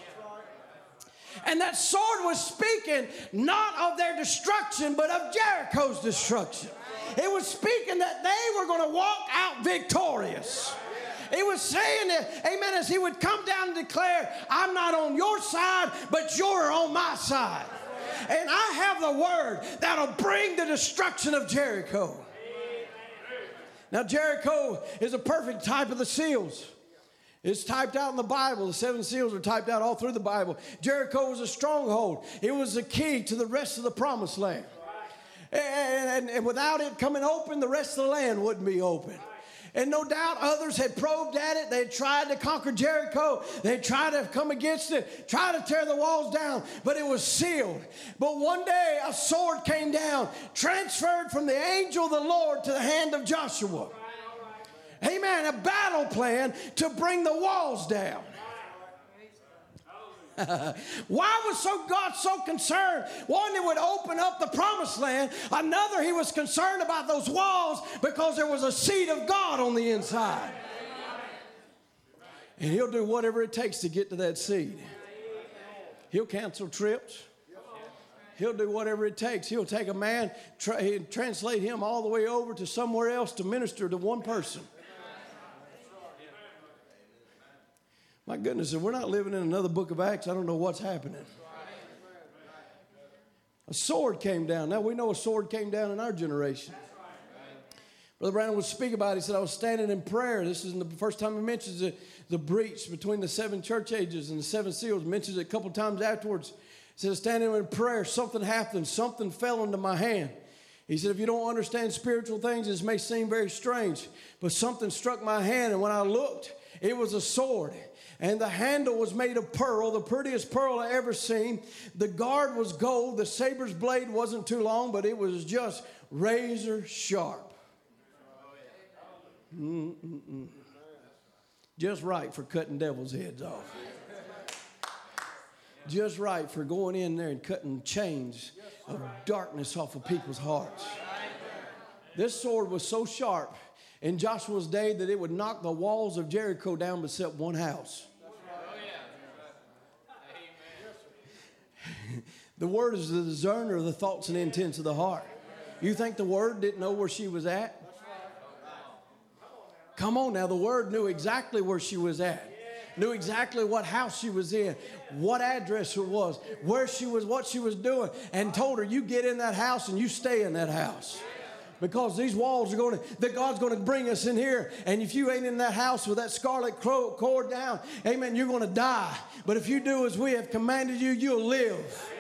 And that sword was speaking not of their destruction, but of Jericho's destruction. It was speaking that they were going to walk out victorious. It was saying that, amen, as he would come down and declare, "I'm not on your side, but you're on my side. And I have the word that'll bring the destruction of Jericho." Now, Jericho is a perfect type of the seals. It's typed out in the Bible. The seven seals are typed out all through the Bible. Jericho was a stronghold. It was the key to the rest of the promised land. And, and, and without it coming open, the rest of the land wouldn't be open. And no doubt others had probed at it. They had tried to conquer Jericho. They had tried to come against it, tried to tear the walls down, but it was sealed. But one day a sword came down, transferred from the angel of the Lord to the hand of Joshua. Amen. A battle plan to bring the walls down. Why was so God so concerned? One, it would open up the promised land. Another, he was concerned about those walls because there was a seed of God on the inside. And he'll do whatever it takes to get to that seed. He'll cancel trips. He'll do whatever it takes. He'll take a man, tra- he'll translate him all the way over to somewhere else to minister to one person. My goodness, if we're not living in another book of Acts, I don't know what's happening. A sword came down. Now, we know a sword came down in our generation. Brother Brown would speak about it. He said, "I was standing in prayer." This isn't the first time he mentions it. The breach between the seven church ages and the seven seals. Mentions it a couple times afterwards. He said, "Standing in prayer, something happened. Something fell into my hand." He said, "If you don't understand spiritual things, this may seem very strange, but something struck my hand, and when I looked, it was a sword. And the handle was made of pearl, the prettiest pearl I ever seen. The guard was gold. The saber's blade wasn't too long, but it was just razor sharp." Mm-mm-mm. Just right for cutting devil's heads off. Just right for going in there and cutting chains of darkness off of people's hearts. This sword was so sharp in Joshua's day that it would knock the walls of Jericho down except one house. The word is the discerner of the thoughts and intents of the heart. You think the word didn't know where she was at? Come on now, the word knew exactly where she was at. Knew exactly what house she was in, what address it was, where she was, what she was doing, and told her, "You get in that house and you stay in that house. Because these walls are going to, that God's going to bring us in here. And if you ain't in that house with that scarlet cord down, amen, you're going to die. But if you do as we have commanded you, you'll live."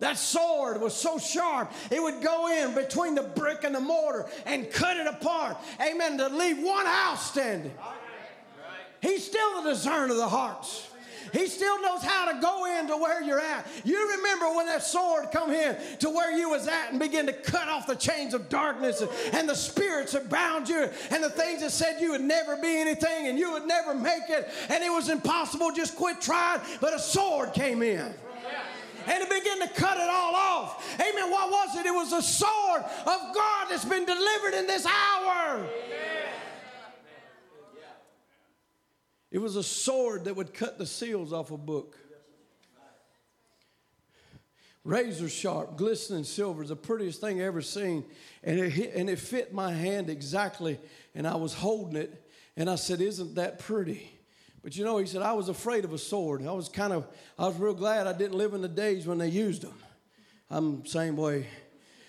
That sword was so sharp, it would go in between the brick and the mortar and cut it apart. Amen, to leave one house standing. He's still the discerner of the hearts. He still knows how to go in to where you're at. You remember when that sword come in to where you was at and begin to cut off the chains of darkness and, and the spirits that bound you and the things that said you would never be anything and you would never make it and it was impossible, just quit trying, but a sword came in. And to begin to cut it all off. Amen. What was it? It was the sword of God that's been delivered in this hour. Amen. It was a sword that would cut the seals off a book. Razor sharp, glistening silver is the prettiest thing I ever seen. And it hit, and it fit my hand exactly. And I was holding it. And I said, isn't that pretty? But you know, he said, I was afraid of a sword. I was kind of, I was real glad I didn't live in the days when they used them. I'm the same way.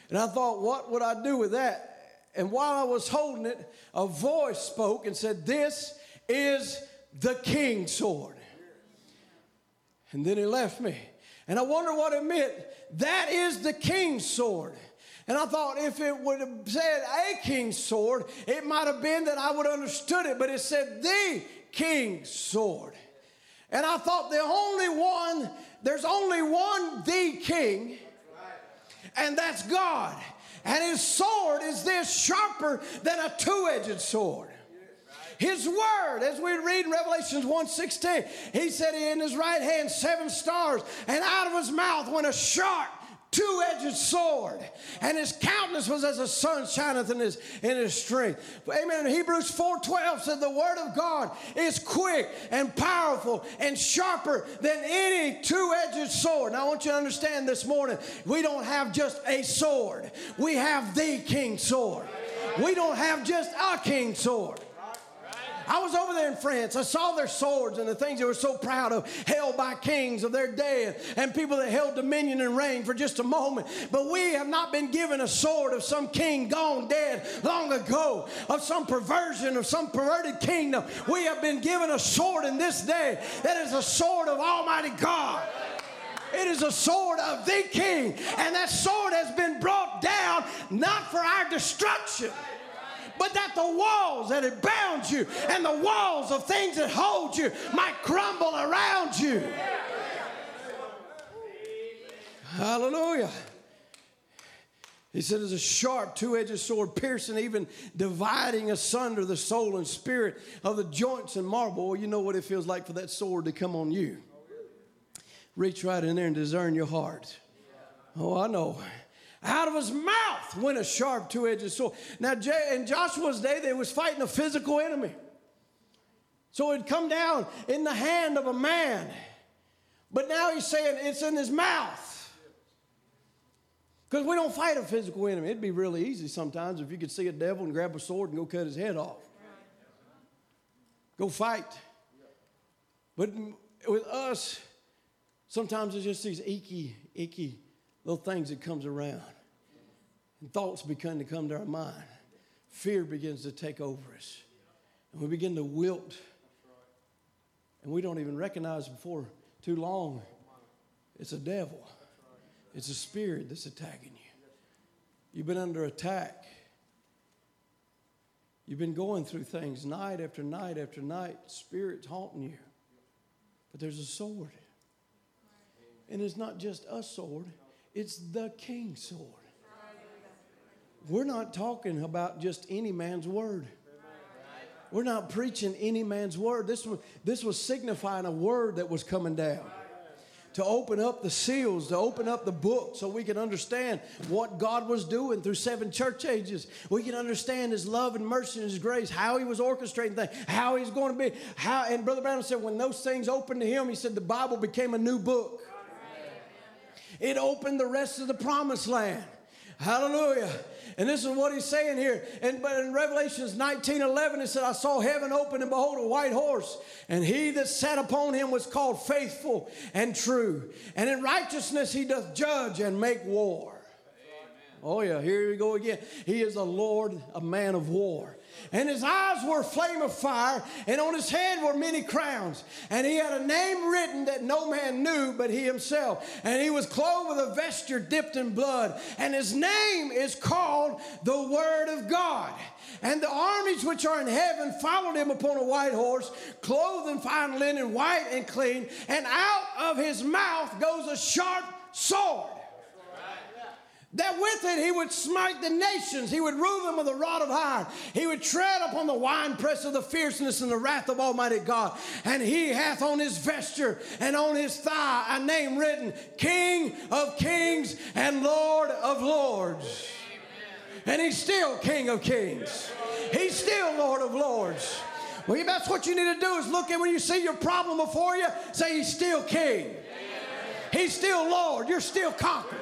And I thought, what would I do with that? And while I was holding it, a voice spoke and said, this is the king's sword. And then he left me. And I wonder what it meant. That is the king's sword. And I thought if it would have said a king's sword, it might have been that I would have understood it. But it said the king's sword. And I thought the only one, there's only one the king, and that's God. And his sword is this sharper than a two-edged sword. His word, as we read in Revelation one sixteen, he said in his right hand seven stars, and out of his mouth went a sharp two-edged sword, and his countenance was as the sun shineth in his, in his strength. Amen. Hebrews four twelve said the word of God is quick and powerful and sharper than any two-edged sword. Now I want you to understand this morning, we don't have just a sword. We have the king's sword. We don't have just a king's sword. I was over there in France. I saw their swords and the things they were so proud of, held by kings of their day and people that held dominion and reign for just a moment. But we have not been given a sword of some king gone dead long ago, of some perversion, of some perverted kingdom. We have been given a sword in this day that is a sword of Almighty God. It is a sword of the King, and that sword has been brought down not for our destruction, but that the walls that it bounds you and the walls of things that hold you might crumble around you. Yeah. Hallelujah. He said it's a sharp two-edged sword, piercing, even dividing asunder the soul and spirit of the joints and marrow. Well, you know what it feels like for that sword to come on you. Reach right in there and discern your heart. Oh, I know. Out of his mouth went a sharp two-edged sword. Now, in Joshua's day, they was fighting a physical enemy. So it'd come down in the hand of a man. But now he's saying it's in his mouth. Because we don't fight a physical enemy. It'd be really easy sometimes if you could see a devil and grab a sword and go cut his head off. Go fight. But with us, sometimes it's just these icky, icky little things that comes around, and thoughts begin to come to our mind. Fear begins to take over us, and we begin to wilt, and we don't even recognize before too long it's a devil. It's a spirit that's attacking you. You've been under attack. You've been going through things night after night after night, spirits haunting you. But there's a sword, and it's not just a sword. It's the king's sword. We're not talking about just any man's word. We're not preaching any man's word. This was, this was signifying a word that was coming down to open up the seals, to open up the book so we can understand what God was doing through seven church ages. We can understand his love and mercy and his grace, how he was orchestrating things, how he's going to be. How. And Brother Brown said when those things opened to him, he said the Bible became a new book. It opened the rest of the promised land. Hallelujah. And this is what he's saying here. And but in Revelation nineteen eleven, it said, I saw heaven open, and behold, a white horse. And he that sat upon him was called Faithful and True. And in righteousness he doth judge and make war. Amen. Oh, yeah, here we go again. He is a Lord, a man of war. And his eyes were a flame of fire, and on his head were many crowns. And he had a name written that no man knew but he himself. And he was clothed with a vesture dipped in blood. And his name is called the Word of God. And the armies which are in heaven followed him upon a white horse, clothed in fine linen, white and clean. And out of his mouth goes a sharp sword, that with it he would smite the nations. He would rule them with a rod of iron. He would tread upon the winepress of the fierceness and the wrath of Almighty God. And he hath on his vesture and on his thigh a name written, King of Kings and Lord of Lords. Amen. And he's still King of Kings. He's still Lord of Lords. Well, that's what you need to do, is look at when you see your problem before you, say he's still King. Amen. He's still Lord. You're still conquered.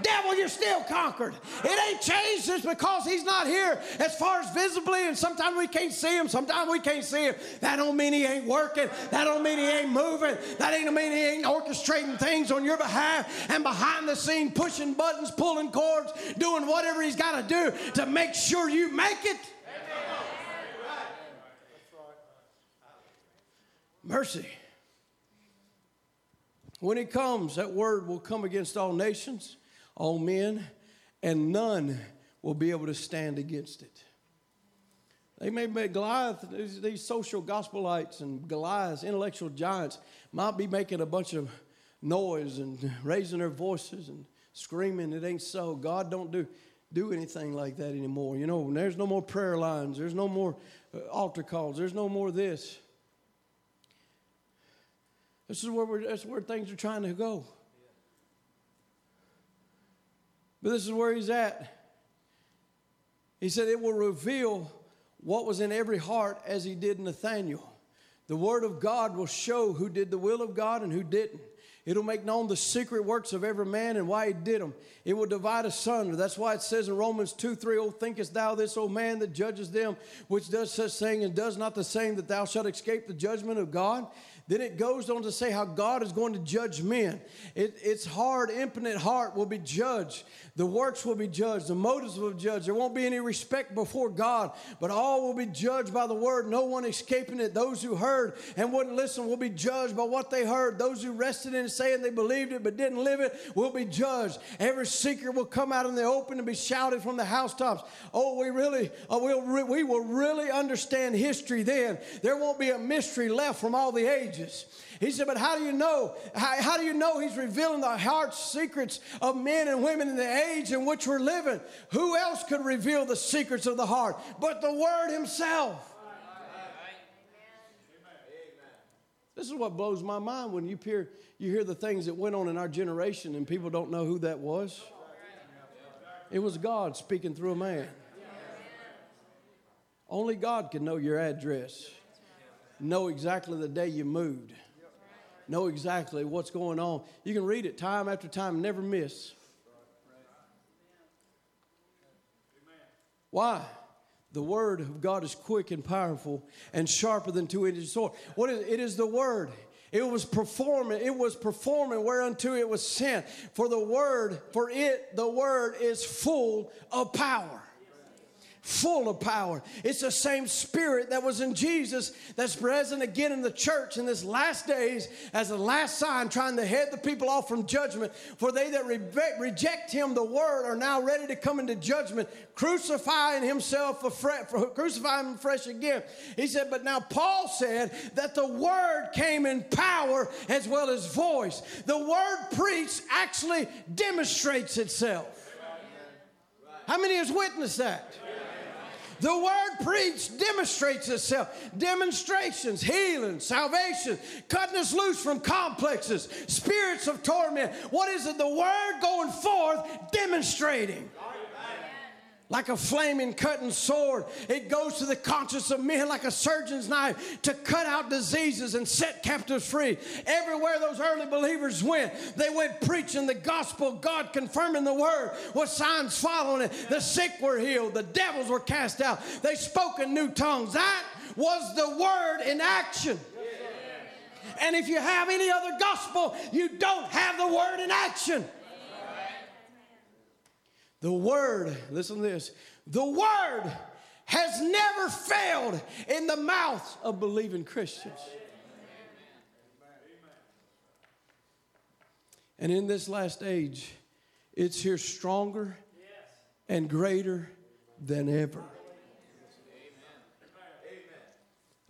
Devil, you're still conquered. It ain't changed just because he's not here as far as visibly, and sometimes we can't see him, sometimes we can't see him. That don't mean he ain't working. That don't mean he ain't moving. That ain't mean he ain't orchestrating things on your behalf and behind the scene, pushing buttons, pulling cords, doing whatever he's got to do to make sure you make it. Mercy. When he comes, that word will come against all nations, all men, and none will be able to stand against it. They may be Goliath, these social gospelites and Goliaths, intellectual giants, might be making a bunch of noise and raising their voices and screaming, it ain't so. God don't do, do anything like that anymore. You know, there's no more prayer lines. There's no more altar calls. There's no more this. This is where, we're, that's where things are trying to go. But this is where he's at. He said it will reveal what was in every heart, as he did Nathanael. The word of God will show who did the will of God and who didn't. It'll make known the secret works of every man and why he did them. It will divide asunder. That's why it says in Romans two three, O thinkest thou this, O man, that judges them which does such thing and does not the same, that thou shalt escape the judgment of God? Then it goes on to say how God is going to judge men. It, its hard, impenitent heart will be judged. The works will be judged. The motives will be judged. There won't be any respect before God, but all will be judged by the word. No one escaping it. Those who heard and wouldn't listen will be judged by what they heard. Those who rested in it, saying they believed it but didn't live it, will be judged. Every secret will come out in the open and be shouted from the housetops. Oh, we really, oh, we'll re- we will really understand history then. There won't be a mystery left from all the ages. He said, but how do you know? How, how do you know he's revealing the heart secrets of men and women in the age in which we're living? Who else could reveal the secrets of the heart but the Word himself? Amen. This is what blows my mind when you hear, you hear the things that went on in our generation and people don't know who that was. It was God speaking through a man. Amen. Only God can know your address. Know exactly the day you moved. Know exactly what's going on. You can read it time after time, never miss. Why? The word of God is quick and powerful and sharper than two-edged sword. What is it? It is the word. It was performing. It was performing whereunto it was sent. For the word, for it, the word is full of power. Full of power. It's the same spirit that was in Jesus that's present again in the church in this last days as the last sign, trying to head the people off from judgment. For they that re- reject him, the word, are now ready to come into judgment, crucifying himself afresh, crucifying him fresh again. He said, but now Paul said that the word came in power as well as voice. The word preached actually demonstrates itself. How many has witnessed that? The word preached demonstrates itself. Demonstrations, healing, salvation, cutting us loose from complexes, spirits of torment. What is it? The word going forth, demonstrating. Like a flaming cutting sword, it goes to the conscience of men like a surgeon's knife to cut out diseases and set captives free. Everywhere those early believers went, they went preaching the gospel, God confirming the word with signs following it. The sick were healed. The devils were cast out. They spoke in new tongues. That was the word in action. And if you have any other gospel, you don't have the word in action. The word, listen to this, the word has never failed in the mouths of believing Christians. And in this last age, it's here stronger and greater than ever.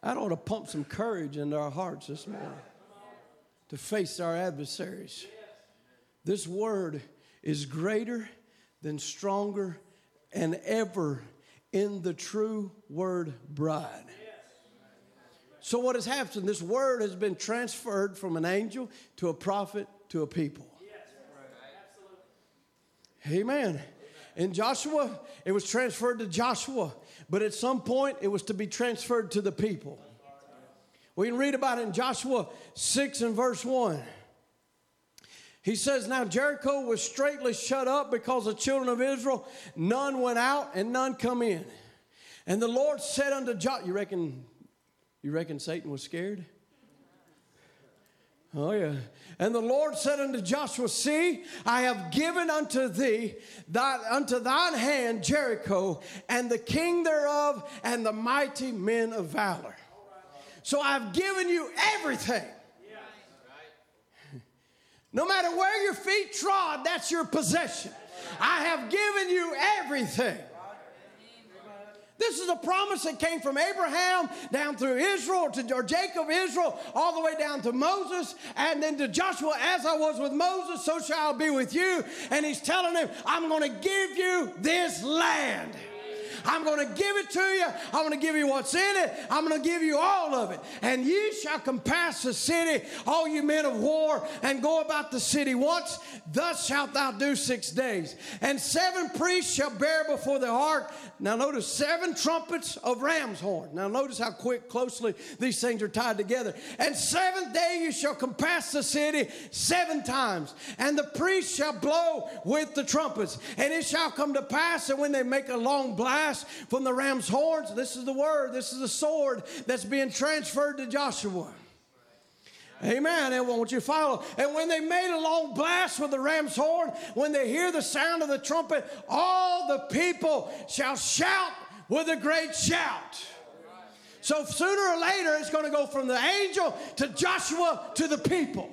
I ought to pump some courage into our hearts this morning to face our adversaries. This word is greater than, stronger, and ever in the true word bride. So what has happened? This word has been transferred from an angel to a prophet to a people. Amen. In Joshua, it was transferred to Joshua, but at some point it was to be transferred to the people. We can read about it in Joshua six and verse one. He says, now Jericho was straitly shut up because the children of Israel, none went out and none come in. And the Lord said unto Joshua, you reckon, you reckon Satan was scared? Oh, yeah. And the Lord said unto Joshua, see, I have given unto thee, thy, unto thine hand Jericho, and the king thereof, and the mighty men of valor. So I've given you everything. No matter where your feet trod, that's your possession. I have given you everything. This is a promise that came from Abraham down through Israel, to, or Jacob, Israel, all the way down to Moses, and then to Joshua, as I was with Moses, so shall I be with you. And he's telling him, I'm going to give you this land. I'm going to give it to you. I'm going to give you what's in it. I'm going to give you all of it. And ye shall compass the city, all you men of war, and go about the city once. Thus shalt thou do six days. And seven priests shall bear before the ark. Now notice, seven trumpets of ram's horn. Now notice how quick, closely these things are tied together. And seventh day you shall compass the city seven times. And the priests shall blow with the trumpets. And it shall come to pass that when they make a long blast from the ram's horns, this is the word, this is the sword that's being transferred to Joshua. Amen. And won't you follow? And when they made a long blast with the ram's horn, when they hear the sound of the trumpet, all the people shall shout with a great shout. So sooner or later, it's going to go from the angel to Joshua to the people.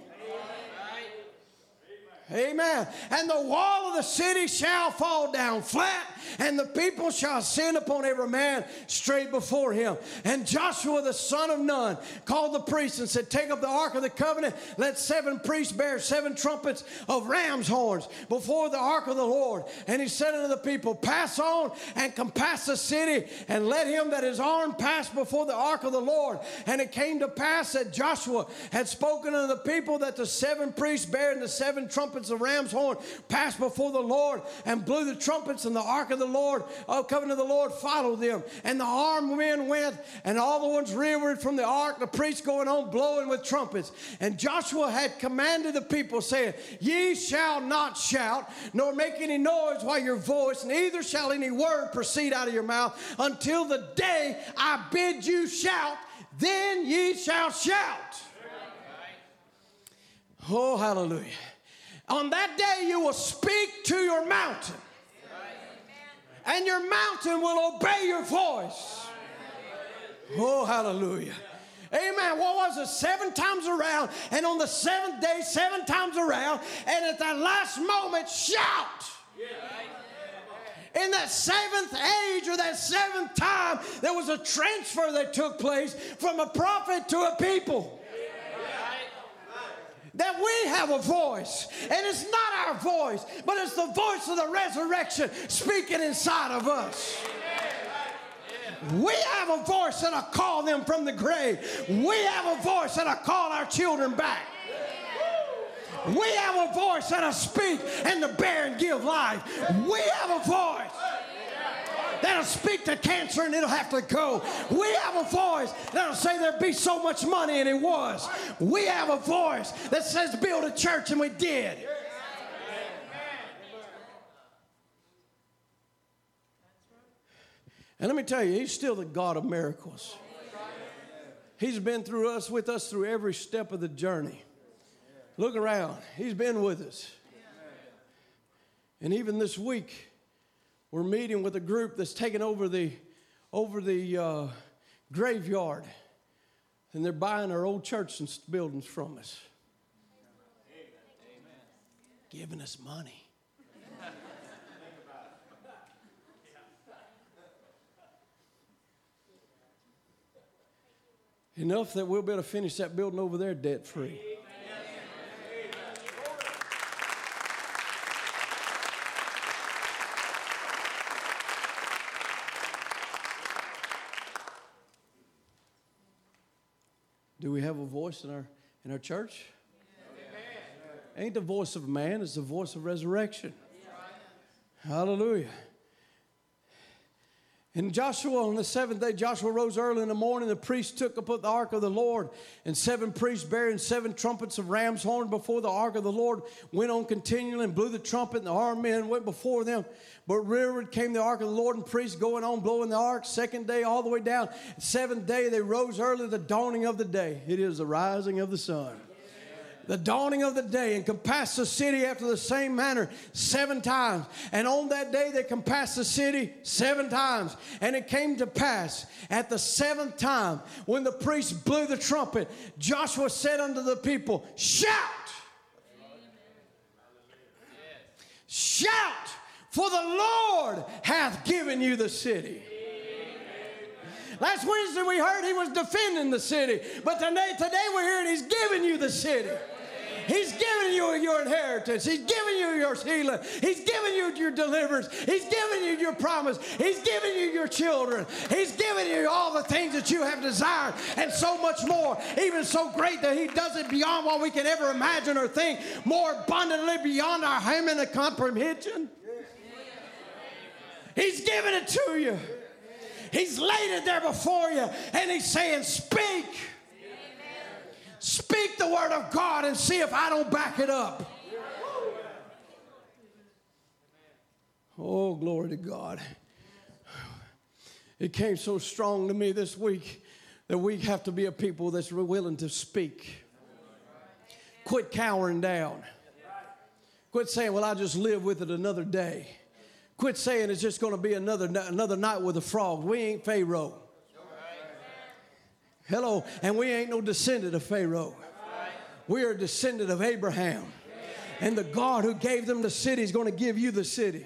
Amen. And the wall of the city shall fall down flat, and the people shall ascend upon every man straight before him. And Joshua the son of Nun called the priests and said, take up the ark of the covenant. Let seven priests bear seven trumpets of ram's horns before the ark of the Lord. And he said unto the people, pass on and compass the city, and let him that is armed pass before the ark of the Lord. And it came to pass that Joshua had spoken unto the people, that the seven priests bearing the seven trumpets of ram's horn passed before the Lord, and blew the trumpets, and the ark of the Lord, oh, covenant of the Lord, followed them. And the armed men went, and all the ones rearward from the ark, the priests going on blowing with trumpets. And Joshua had commanded the people, saying, ye shall not shout, nor make any noise by your voice, neither shall any word proceed out of your mouth, until the day I bid you shout, then ye shall shout. Oh, hallelujah. On that day you will speak to your mountain, and your mountain will obey your voice. Oh, hallelujah. Amen. What was it? Seven times around, and on the seventh day, seven times around, and at that last moment, shout. In that seventh age, or that seventh time, there was a transfer that took place from a prophet to a people. That we have a voice, and it's not our voice, but it's the voice of the resurrection speaking inside of us. We have a voice that'll call them from the grave. We have a voice that'll call our children back. We have a voice that'll speak and the barren give life. We have a voice that'll speak to cancer and it'll have to go. We have a voice that'll say there be so much money, and it was. We have a voice that says build a church, and we did. And let me tell you, he's still the God of miracles. He's been through us, with us through every step of the journey. Look around. He's been with us. And even this week, we're meeting with a group that's taken over the over the uh, graveyard, and they're buying our old church and buildings from us. Amen. Giving us money. Enough that we'll be able to finish that building over there debt-free. Do we have a voice in our in our church? Yeah. Ain't the voice of man, it's the voice of resurrection. Yeah. Hallelujah. And Joshua, on the seventh day, Joshua rose early in the morning. The priests took up the ark of the Lord, and seven priests bearing seven trumpets of ram's horn before the ark of the Lord went on continually and blew the trumpet, and the armed men went before them. But rearward came the ark of the Lord, and priests going on blowing the ark. Second day, all the way down. Seventh day, they rose early, the dawning of the day. It is the rising of the sun. The dawning of the day, and compassed the city after the same manner seven times. And on that day they compassed the city seven times. And it came to pass at the seventh time, when the priest blew the trumpet, Joshua said unto the people, shout! Amen. Shout, for the Lord hath given you the city. Last Wednesday we heard he was defending the city. But today, today we're hearing he's giving you the city. He's giving you your inheritance. He's giving you your healing. He's giving you your deliverance. He's giving you your promise. He's giving you your children. He's giving you all the things that you have desired and so much more, even so great that he does it beyond what we can ever imagine or think, more abundantly beyond our human comprehension. He's giving it to you. He's laid it there before you, and he's saying, speak. Speak the word of God and see if I don't back it up. Oh, glory to God. It came so strong to me this week that we have to be a people that's willing to speak. Quit cowering down. Quit saying, well, I'll just live with it another day. Quit saying it's just going to be another, another night with a frog. We ain't Pharaoh. Hello, and we ain't no descendant of Pharaoh. We are a descendant of Abraham. And the God who gave them the city is going to give you the city.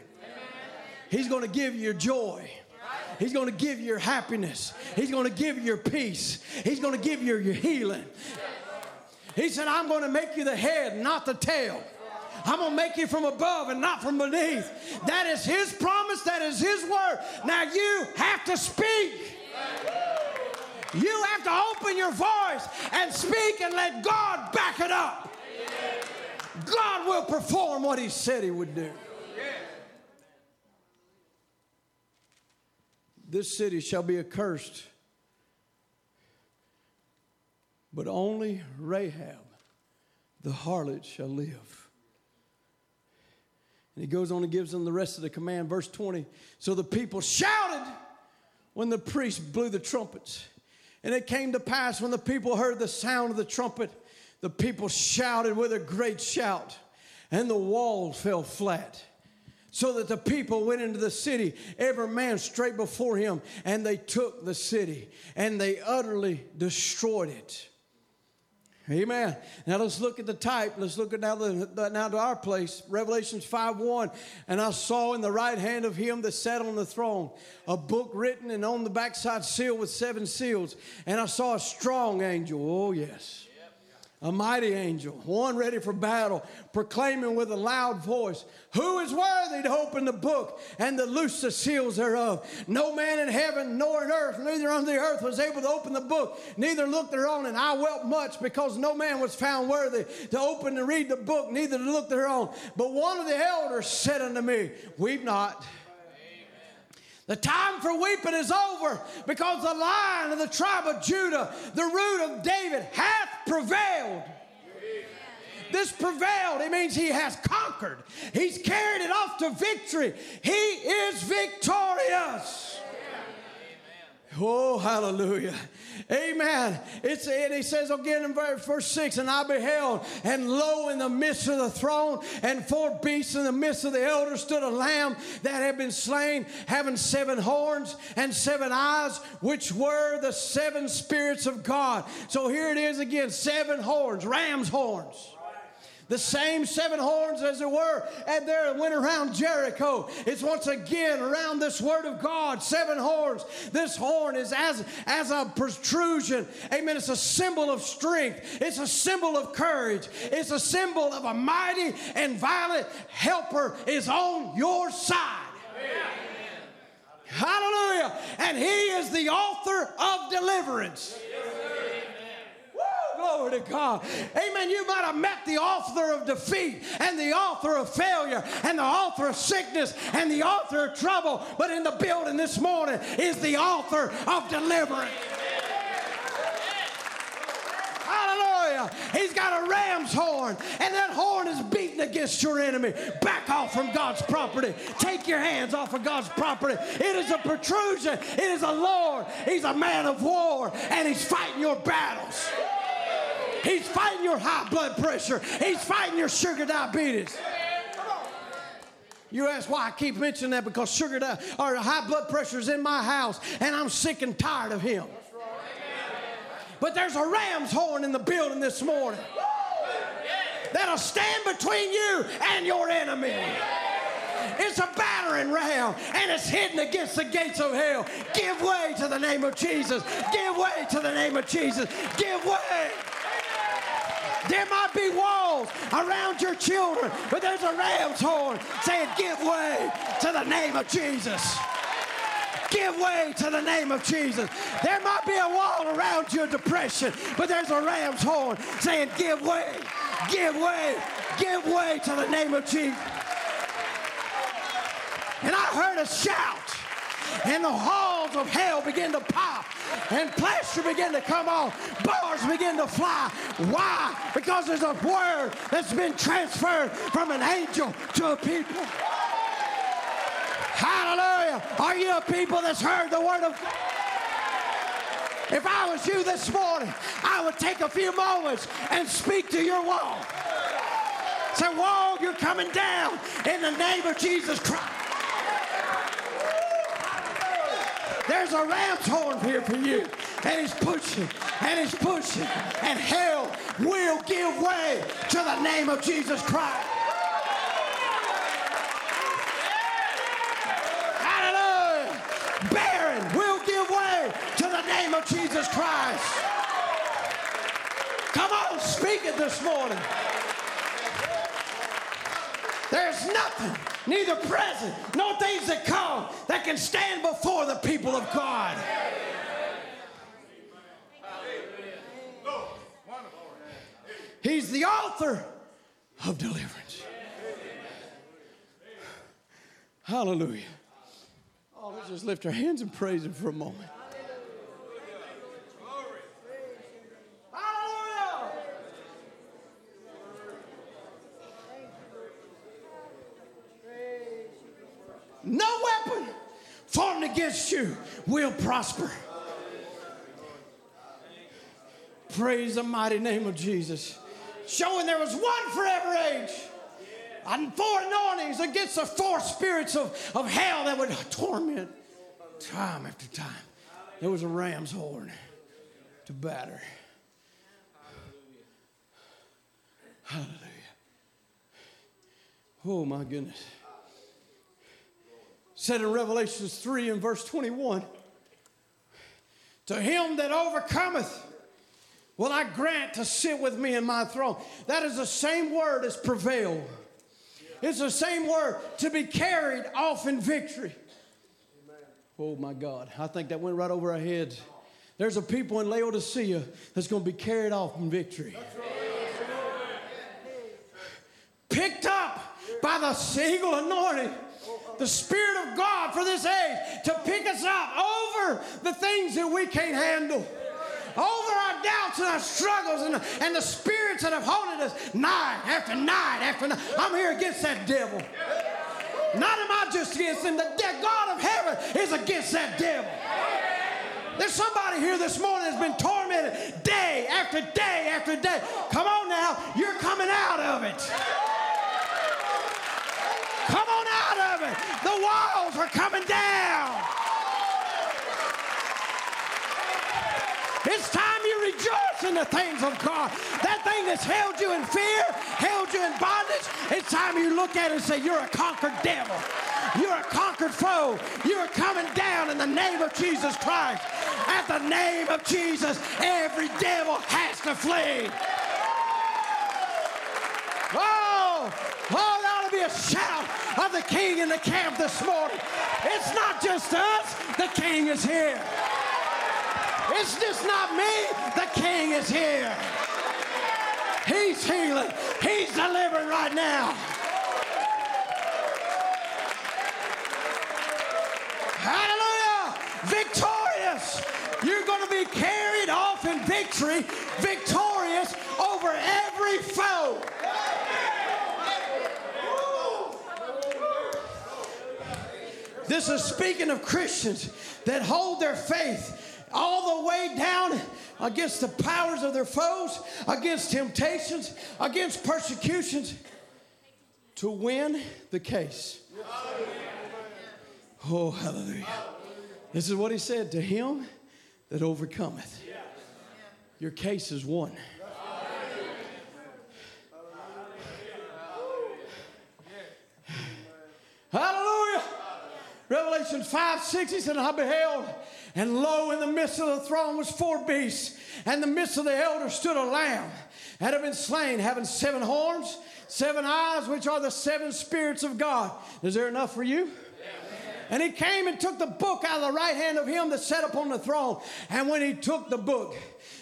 He's going to give you your joy. He's going to give you your happiness. He's going to give you your peace. He's going to give you your healing. He said, I'm going to make you the head, not the tail. I'm going to make you from above and not from beneath. That is his promise. That is his word. Now you have to speak. You have to open your voice and speak and let God back it up. God will perform what he said he would do. This city shall be accursed, but only Rahab the harlot shall live. And he goes on and gives them the rest of the command. Verse twenty, so the people shouted when the priest blew the trumpets. And it came to pass when the people heard the sound of the trumpet, the people shouted with a great shout, and the wall fell flat, so that the people went into the city, every man straight before him, and they took the city, and they utterly destroyed it. Amen. Now let's look at the type. Let's look at now, the, now to our place. Revelation five one. And I saw in the right hand of him that sat on the throne a book written, and on the backside sealed with seven seals. And I saw a strong angel. Oh, yes. A mighty angel, one ready for battle, proclaiming with a loud voice, who is worthy to open the book and to loose the seals thereof? No man in heaven, nor in earth, neither on the earth was able to open the book, neither look thereon, and I wept much, because no man was found worthy to open and read the book, neither to look thereon. But one of the elders said unto me, weep not. The time for weeping is over, because the Lion of the tribe of Judah, the root of David, hath prevailed. Amen. This prevailed, it means he has conquered. He's carried it off to victory. He is victorious. Amen. Oh, hallelujah. Amen. It's, and he says again in verse six, and I beheld, and lo, in the midst of the throne and four beasts in the midst of the elders stood a lamb that had been slain, having seven horns and seven eyes, which were the seven spirits of God. So here it is again, seven horns, ram's horns. The same seven horns as it were, and there it went around Jericho. It's once again around this word of God, seven horns. This horn is as, as a protrusion. Amen. It's a symbol of strength. It's a symbol of courage. It's a symbol of a mighty and violent helper is on your side. Amen. Hallelujah. And he is the author of deliverance. Glory to God. Amen. You might have met the author of defeat and the author of failure and the author of sickness and the author of trouble, but in the building this morning is the author of deliverance. Hallelujah. He's got a ram's horn, and that horn is beating against your enemy. Back off from God's property. Take your hands off of God's property. It is a protrusion. It is a Lord. He's a man of war, and he's fighting your battles. He's fighting your high blood pressure. He's fighting your sugar diabetes. You ask why I keep mentioning that, because sugar di- or high blood pressure is in my house, and I'm sick and tired of him. But there's a ram's horn in the building this morning that'll stand between you and your enemy. It's a battering ram, and it's hidden against the gates of hell. Give way to the name of Jesus. Give way to the name of Jesus. Give way. There might be walls around your children, but there's a ram's horn saying, give way to the name of Jesus. Give way to the name of Jesus. There might be a wall around your depression, but there's a ram's horn saying, give way, give way, give way to the name of Jesus. And I heard a shout, and the halls of hell began to pop, and plaster began to come off, bars began to fly. Why? Because there's a word that's been transferred from an angel to a people. Hallelujah. Are you a people that's heard the word of God? If I was you this morning, I would take a few moments and speak to your wall. Say, wall, you're coming down in the name of Jesus Christ. There's a ram's horn here for you, and he's pushing, and he's pushing, and hell will give way to the name of Jesus Christ. Hallelujah. Barren will give way to the name of Jesus Christ. Come on, speak it this morning. There's nothing, neither present, nor things that come, that can stand before the people of God. He's the author of deliverance. Hallelujah. Oh, let's just lift our hands and praise him for a moment. No weapon formed against you will prosper. Praise the mighty name of Jesus. Showing there was one for every age. And four anointings against the four spirits of, of hell that would torment time after time. There was a ram's horn to batter. Hallelujah. Oh my goodness. Said in Revelation three and verse twenty-one, to him that overcometh will I grant to sit with me in my throne. That is the same word as prevail. It's the same word, to be carried off in victory. Oh my God, I think that went right over our heads. There's a people in Laodicea that's going to be carried off in victory. Picked up by the single anointing, the Spirit of God for this age to pick us up over the things that we can't handle, over our doubts and our struggles and, and the spirits that have haunted us night after night after night. I'm here against that devil. Not am I just against him. The God of heaven is against that devil. There's somebody here this morning that's been tormented day after day after day. Come on now. You're coming out of it. Come on out of it. The walls are coming down. It's time you rejoice in the things of God. That thing that's held you in fear, held you in bondage, it's time you look at it and say, you're a conquered devil. You're a conquered foe. You're coming down in the name of Jesus Christ. At the name of Jesus, every devil has to flee. Oh, oh, that ought to be a shout of the King in the camp this morning. It's not just us. The King is here. It's just not me. The King is here. He's healing. He's delivering right now. Hallelujah. Victorious. You're going to be carried off in victory. Victorious over every foe. This is speaking of Christians that hold their faith all the way down against the powers of their foes, against temptations, against persecutions, to win the case. Oh, hallelujah. This is what he said, to him that overcometh. Your case is won. Hallelujah. Revelation five six, he said, I beheld, and lo, in the midst of the throne was four beasts, and in the midst of the elders stood a lamb that had been slain, having seven horns, seven eyes, which are the seven spirits of God. Is there enough for you? And he came and took the book out of the right hand of him that sat upon the throne. And when he took the book,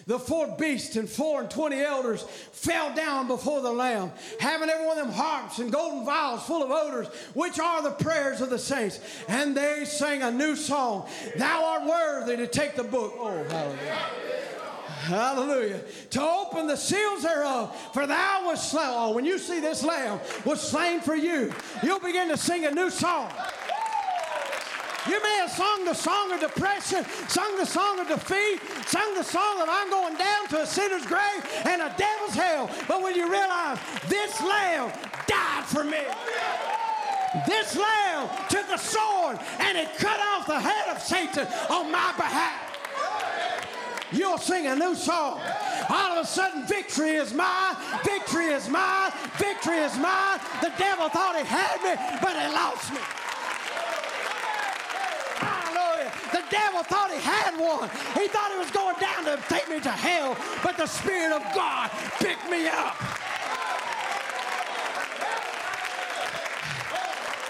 the four beasts and four and twenty elders fell down before the Lamb, having every one of them harps and golden vials full of odors, which are the prayers of the saints. And they sang a new song, Thou art worthy to take the book. Oh, hallelujah. Hallelujah. To open the seals thereof, for thou wast slain. Oh, when you see this Lamb was slain for you, you'll begin to sing a new song. You may have sung the song of depression, sung the song of defeat, sung the song of I'm going down to a sinner's grave and a devil's hell. But when you realize this Lamb died for me, this Lamb took a sword and it cut off the head of Satan on my behalf, you'll sing a new song. All of a sudden, victory is mine, victory is mine, victory is mine. The devil thought he had me, but he lost me. The devil thought he had one. He thought he was going down to take me to hell, but the Spirit of God picked me up.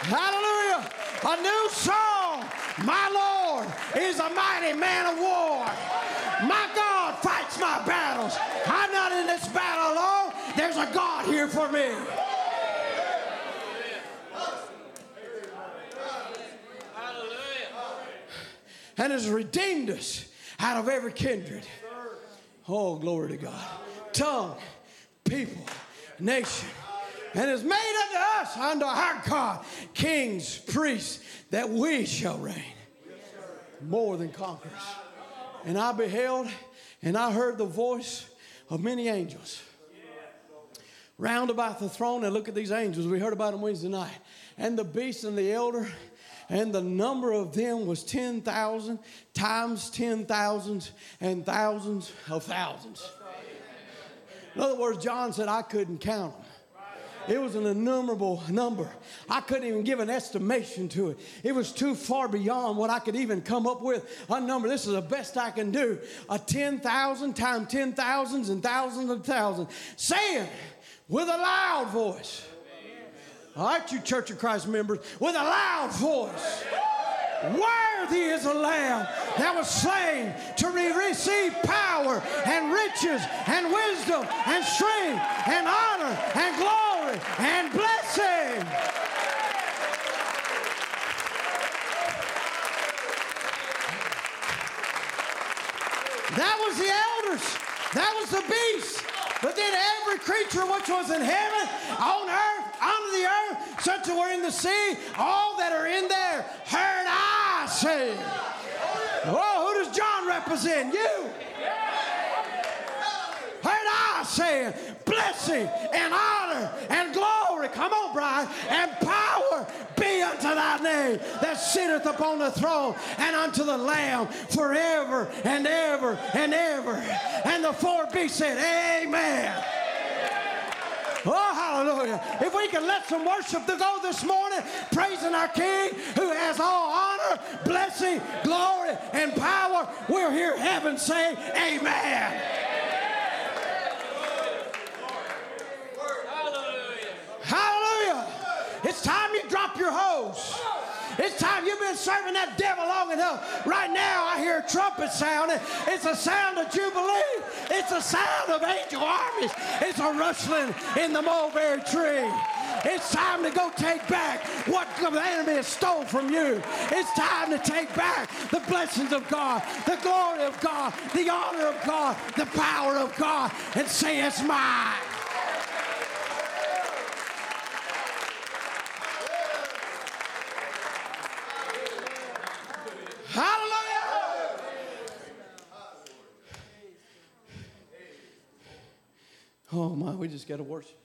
Hallelujah. A new song. My Lord is a mighty man of war. My God fights my battles. I'm not in this battle alone. There's a God here for me. And has redeemed us out of every kindred. Oh, glory to God. Tongue, people, nation. And has made unto us, unto our God, kings, priests, that we shall reign more than conquerors. And I beheld, and I heard the voice of many angels round about the throne. And look at these angels. We heard about them Wednesday night. And the beast and the elder, and the number of them was ten thousand times ten thousands and thousands of thousands. In other words, John said, I couldn't count them. It was an innumerable number. I couldn't even give an estimation to it. It was too far beyond what I could even come up with. A number, this is the best I can do. A ten thousand times ten thousands and thousands and thousands. Saying with a loud voice. All right, you Church of Christ members, with a loud voice, worthy is the Lamb that was slain to re- receive power and riches and wisdom and strength and honor and glory and blessing. That was the elders. That was the beast. But then every creature which was in heaven, on earth, under the earth, such that were in the sea, all that are in there, heard I say. Oh, who does John represent you. Heard I saying, blessing and honor and glory, come on, bride, and power be unto thy name that sitteth upon the throne and unto the Lamb forever and ever and ever. And the four beasts said, amen. Oh, hallelujah. If we can let some worship to go this morning, praising our King who has all honor, blessing, glory, and power, we'll hear heaven say, amen. Hallelujah. It's time you drop your hose. It's time. You've been serving that devil long enough. Right now I hear a trumpet sounding. It's a sound of jubilee. It's a sound of angel armies. It's a rustling in the mulberry tree. It's time to go take back what the enemy has stole from you. It's time to take back the blessings of God, the glory of God, the honor of God, the power of God, and say it's mine. Hallelujah! Oh my, we just got to worship.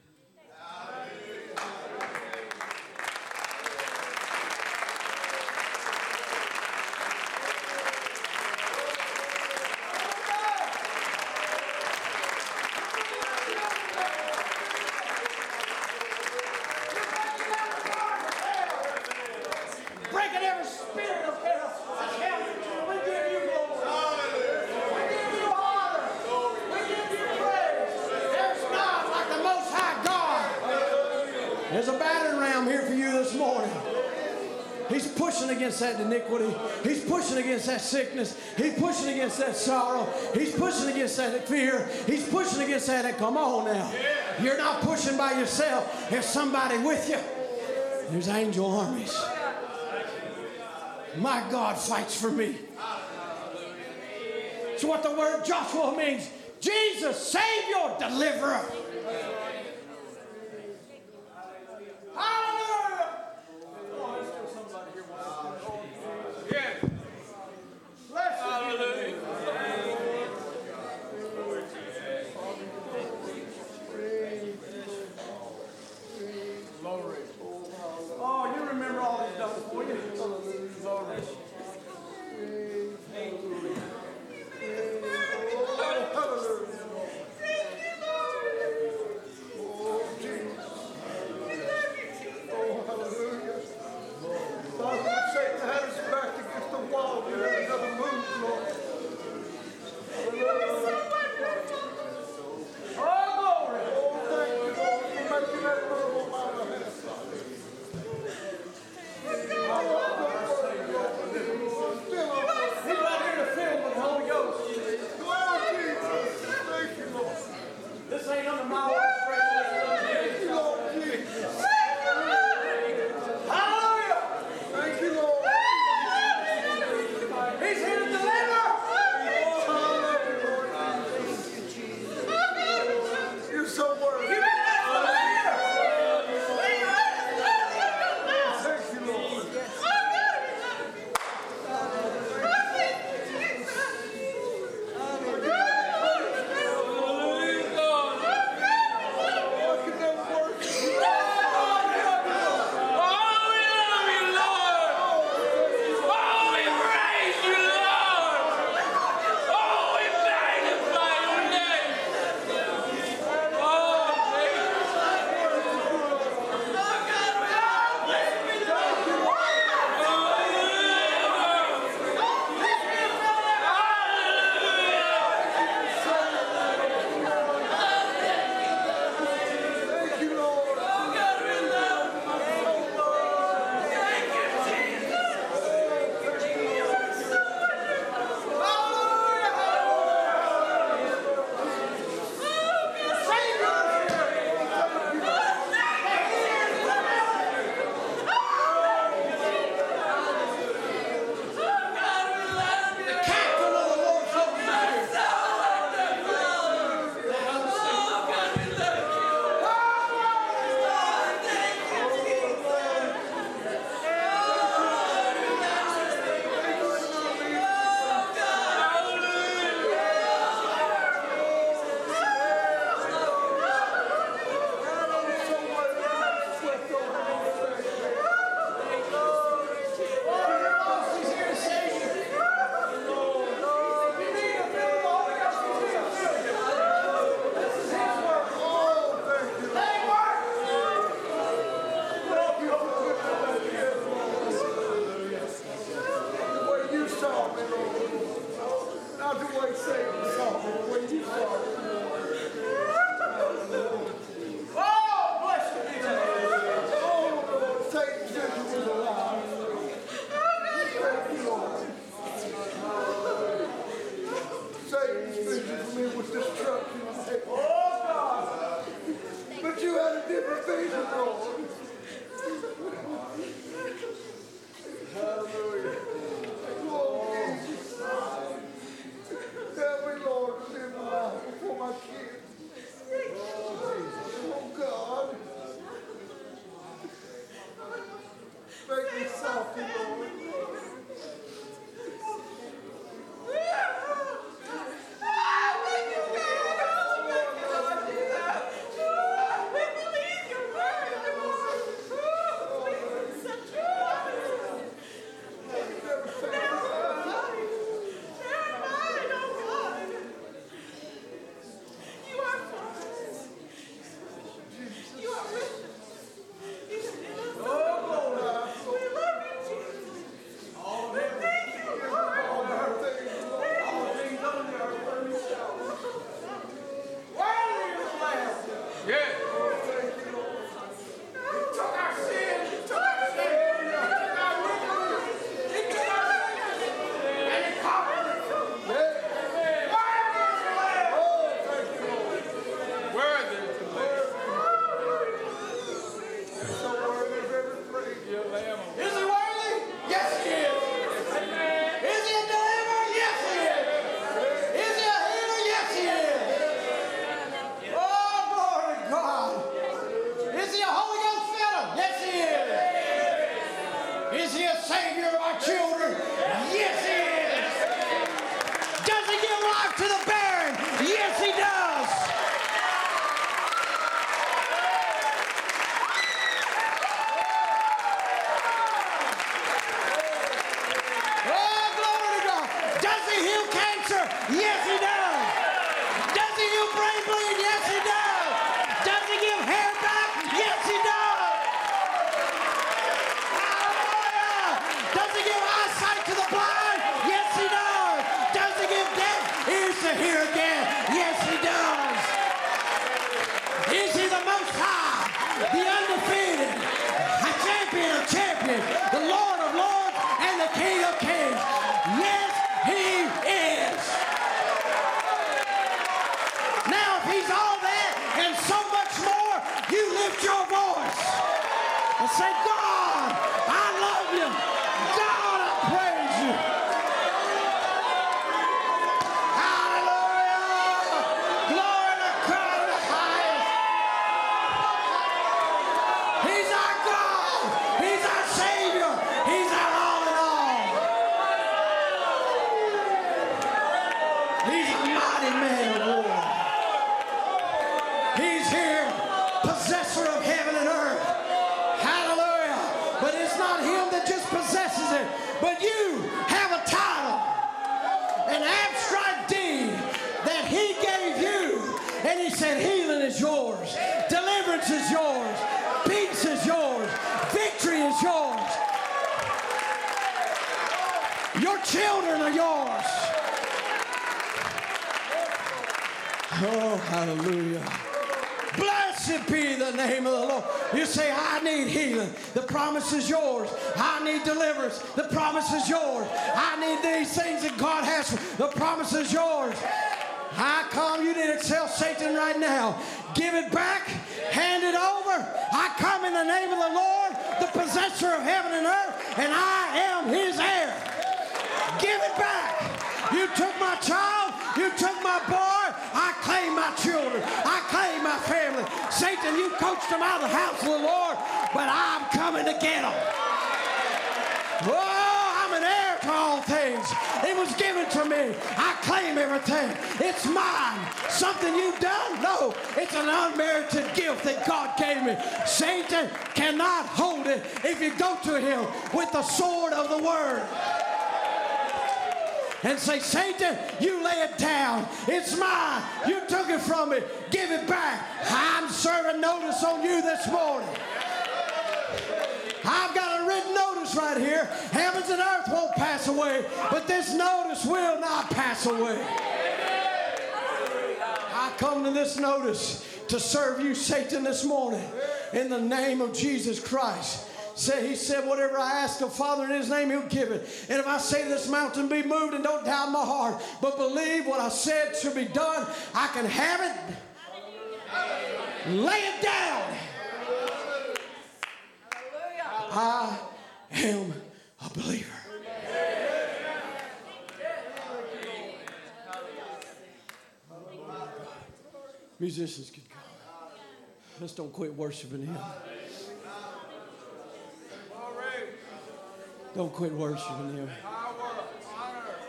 That iniquity. He's pushing against that sickness. He's pushing against that sorrow. He's pushing against that fear. He's pushing against that. Come on now. Yeah. You're not pushing by yourself. There's somebody with you. There's angel armies. My God fights for me. It's what the word Joshua means. Jesus, Savior, Deliverer. message for me was destruction. I said, oh God, but you had a different vision, Lord. Hallelujah. Lord Jesus, help me, Lord, to live my life before my kids. Oh God, make me softy, Lord. And say, Satan, you lay it down. It's mine. You took it from me. Give it back. I'm serving notice on you this morning. I've got a written notice right here. Heavens and earth won't pass away, but this notice will not pass away. I come to this notice to serve you, Satan, this morning in the name of Jesus Christ. said, he said, whatever I ask of Father in his name, he'll give it. And if I say this mountain be moved, and don't doubt my heart, but believe what I said should be done, I can have it. Hallelujah. Lay it down. Hallelujah. I am a believer. Musicians can go. Let's don't quit worshiping him. Don't quit worshiping him.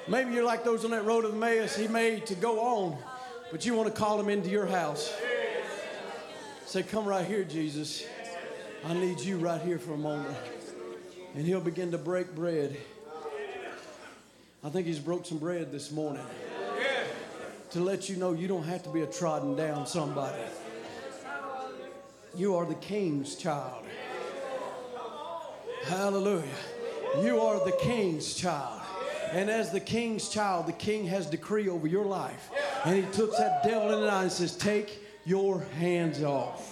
Maybe you're like those on that road of Emmaus. He made to go on, but you want to call him into your house. Say, come right here, Jesus. I need you right here for a moment. And he'll begin to break bread. I think he's broke some bread this morning to let you know you don't have to be a trodden down somebody. You are the King's child. Hallelujah. You are the King's child. And as the King's child, the King has decree over your life. And he took that devil in the eye and says, take your hands off.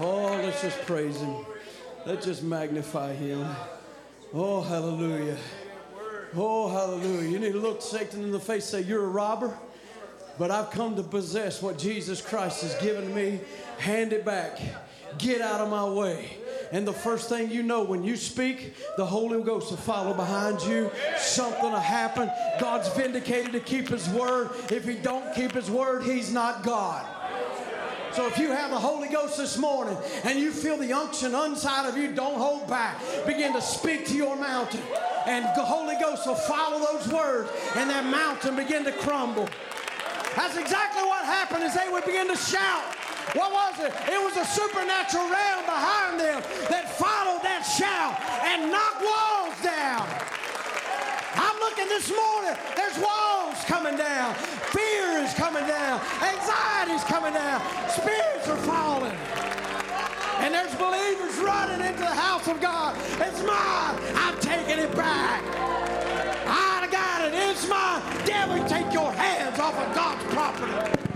Oh, let's just praise him. Let's just magnify him. Oh, hallelujah. Oh, hallelujah. You need to look Satan in the face, say, you're a robber, but I've come to possess what Jesus Christ has given me. Hand it back. Get out of my way. And the first thing you know, when you speak, the Holy Ghost will follow behind you. Something will happen. God's vindicated to keep his word. If he don't keep his word, he's not God. So if you have the Holy Ghost this morning and you feel the unction inside of you, don't hold back. Begin to speak to your mountain. And the Holy Ghost will follow those words, and that mountain begin to crumble. That's exactly what happened as they would begin to shout. What was it? It was a supernatural realm behind them that followed that shout and knocked walls down. I'm looking this morning. There's walls coming down. Fear is coming down. Anxiety is coming down. Spirits are falling. And there's believers running into the house of God. It's mine. I'm taking it back. I got it. It's mine. Devil, take your hands off of God's property.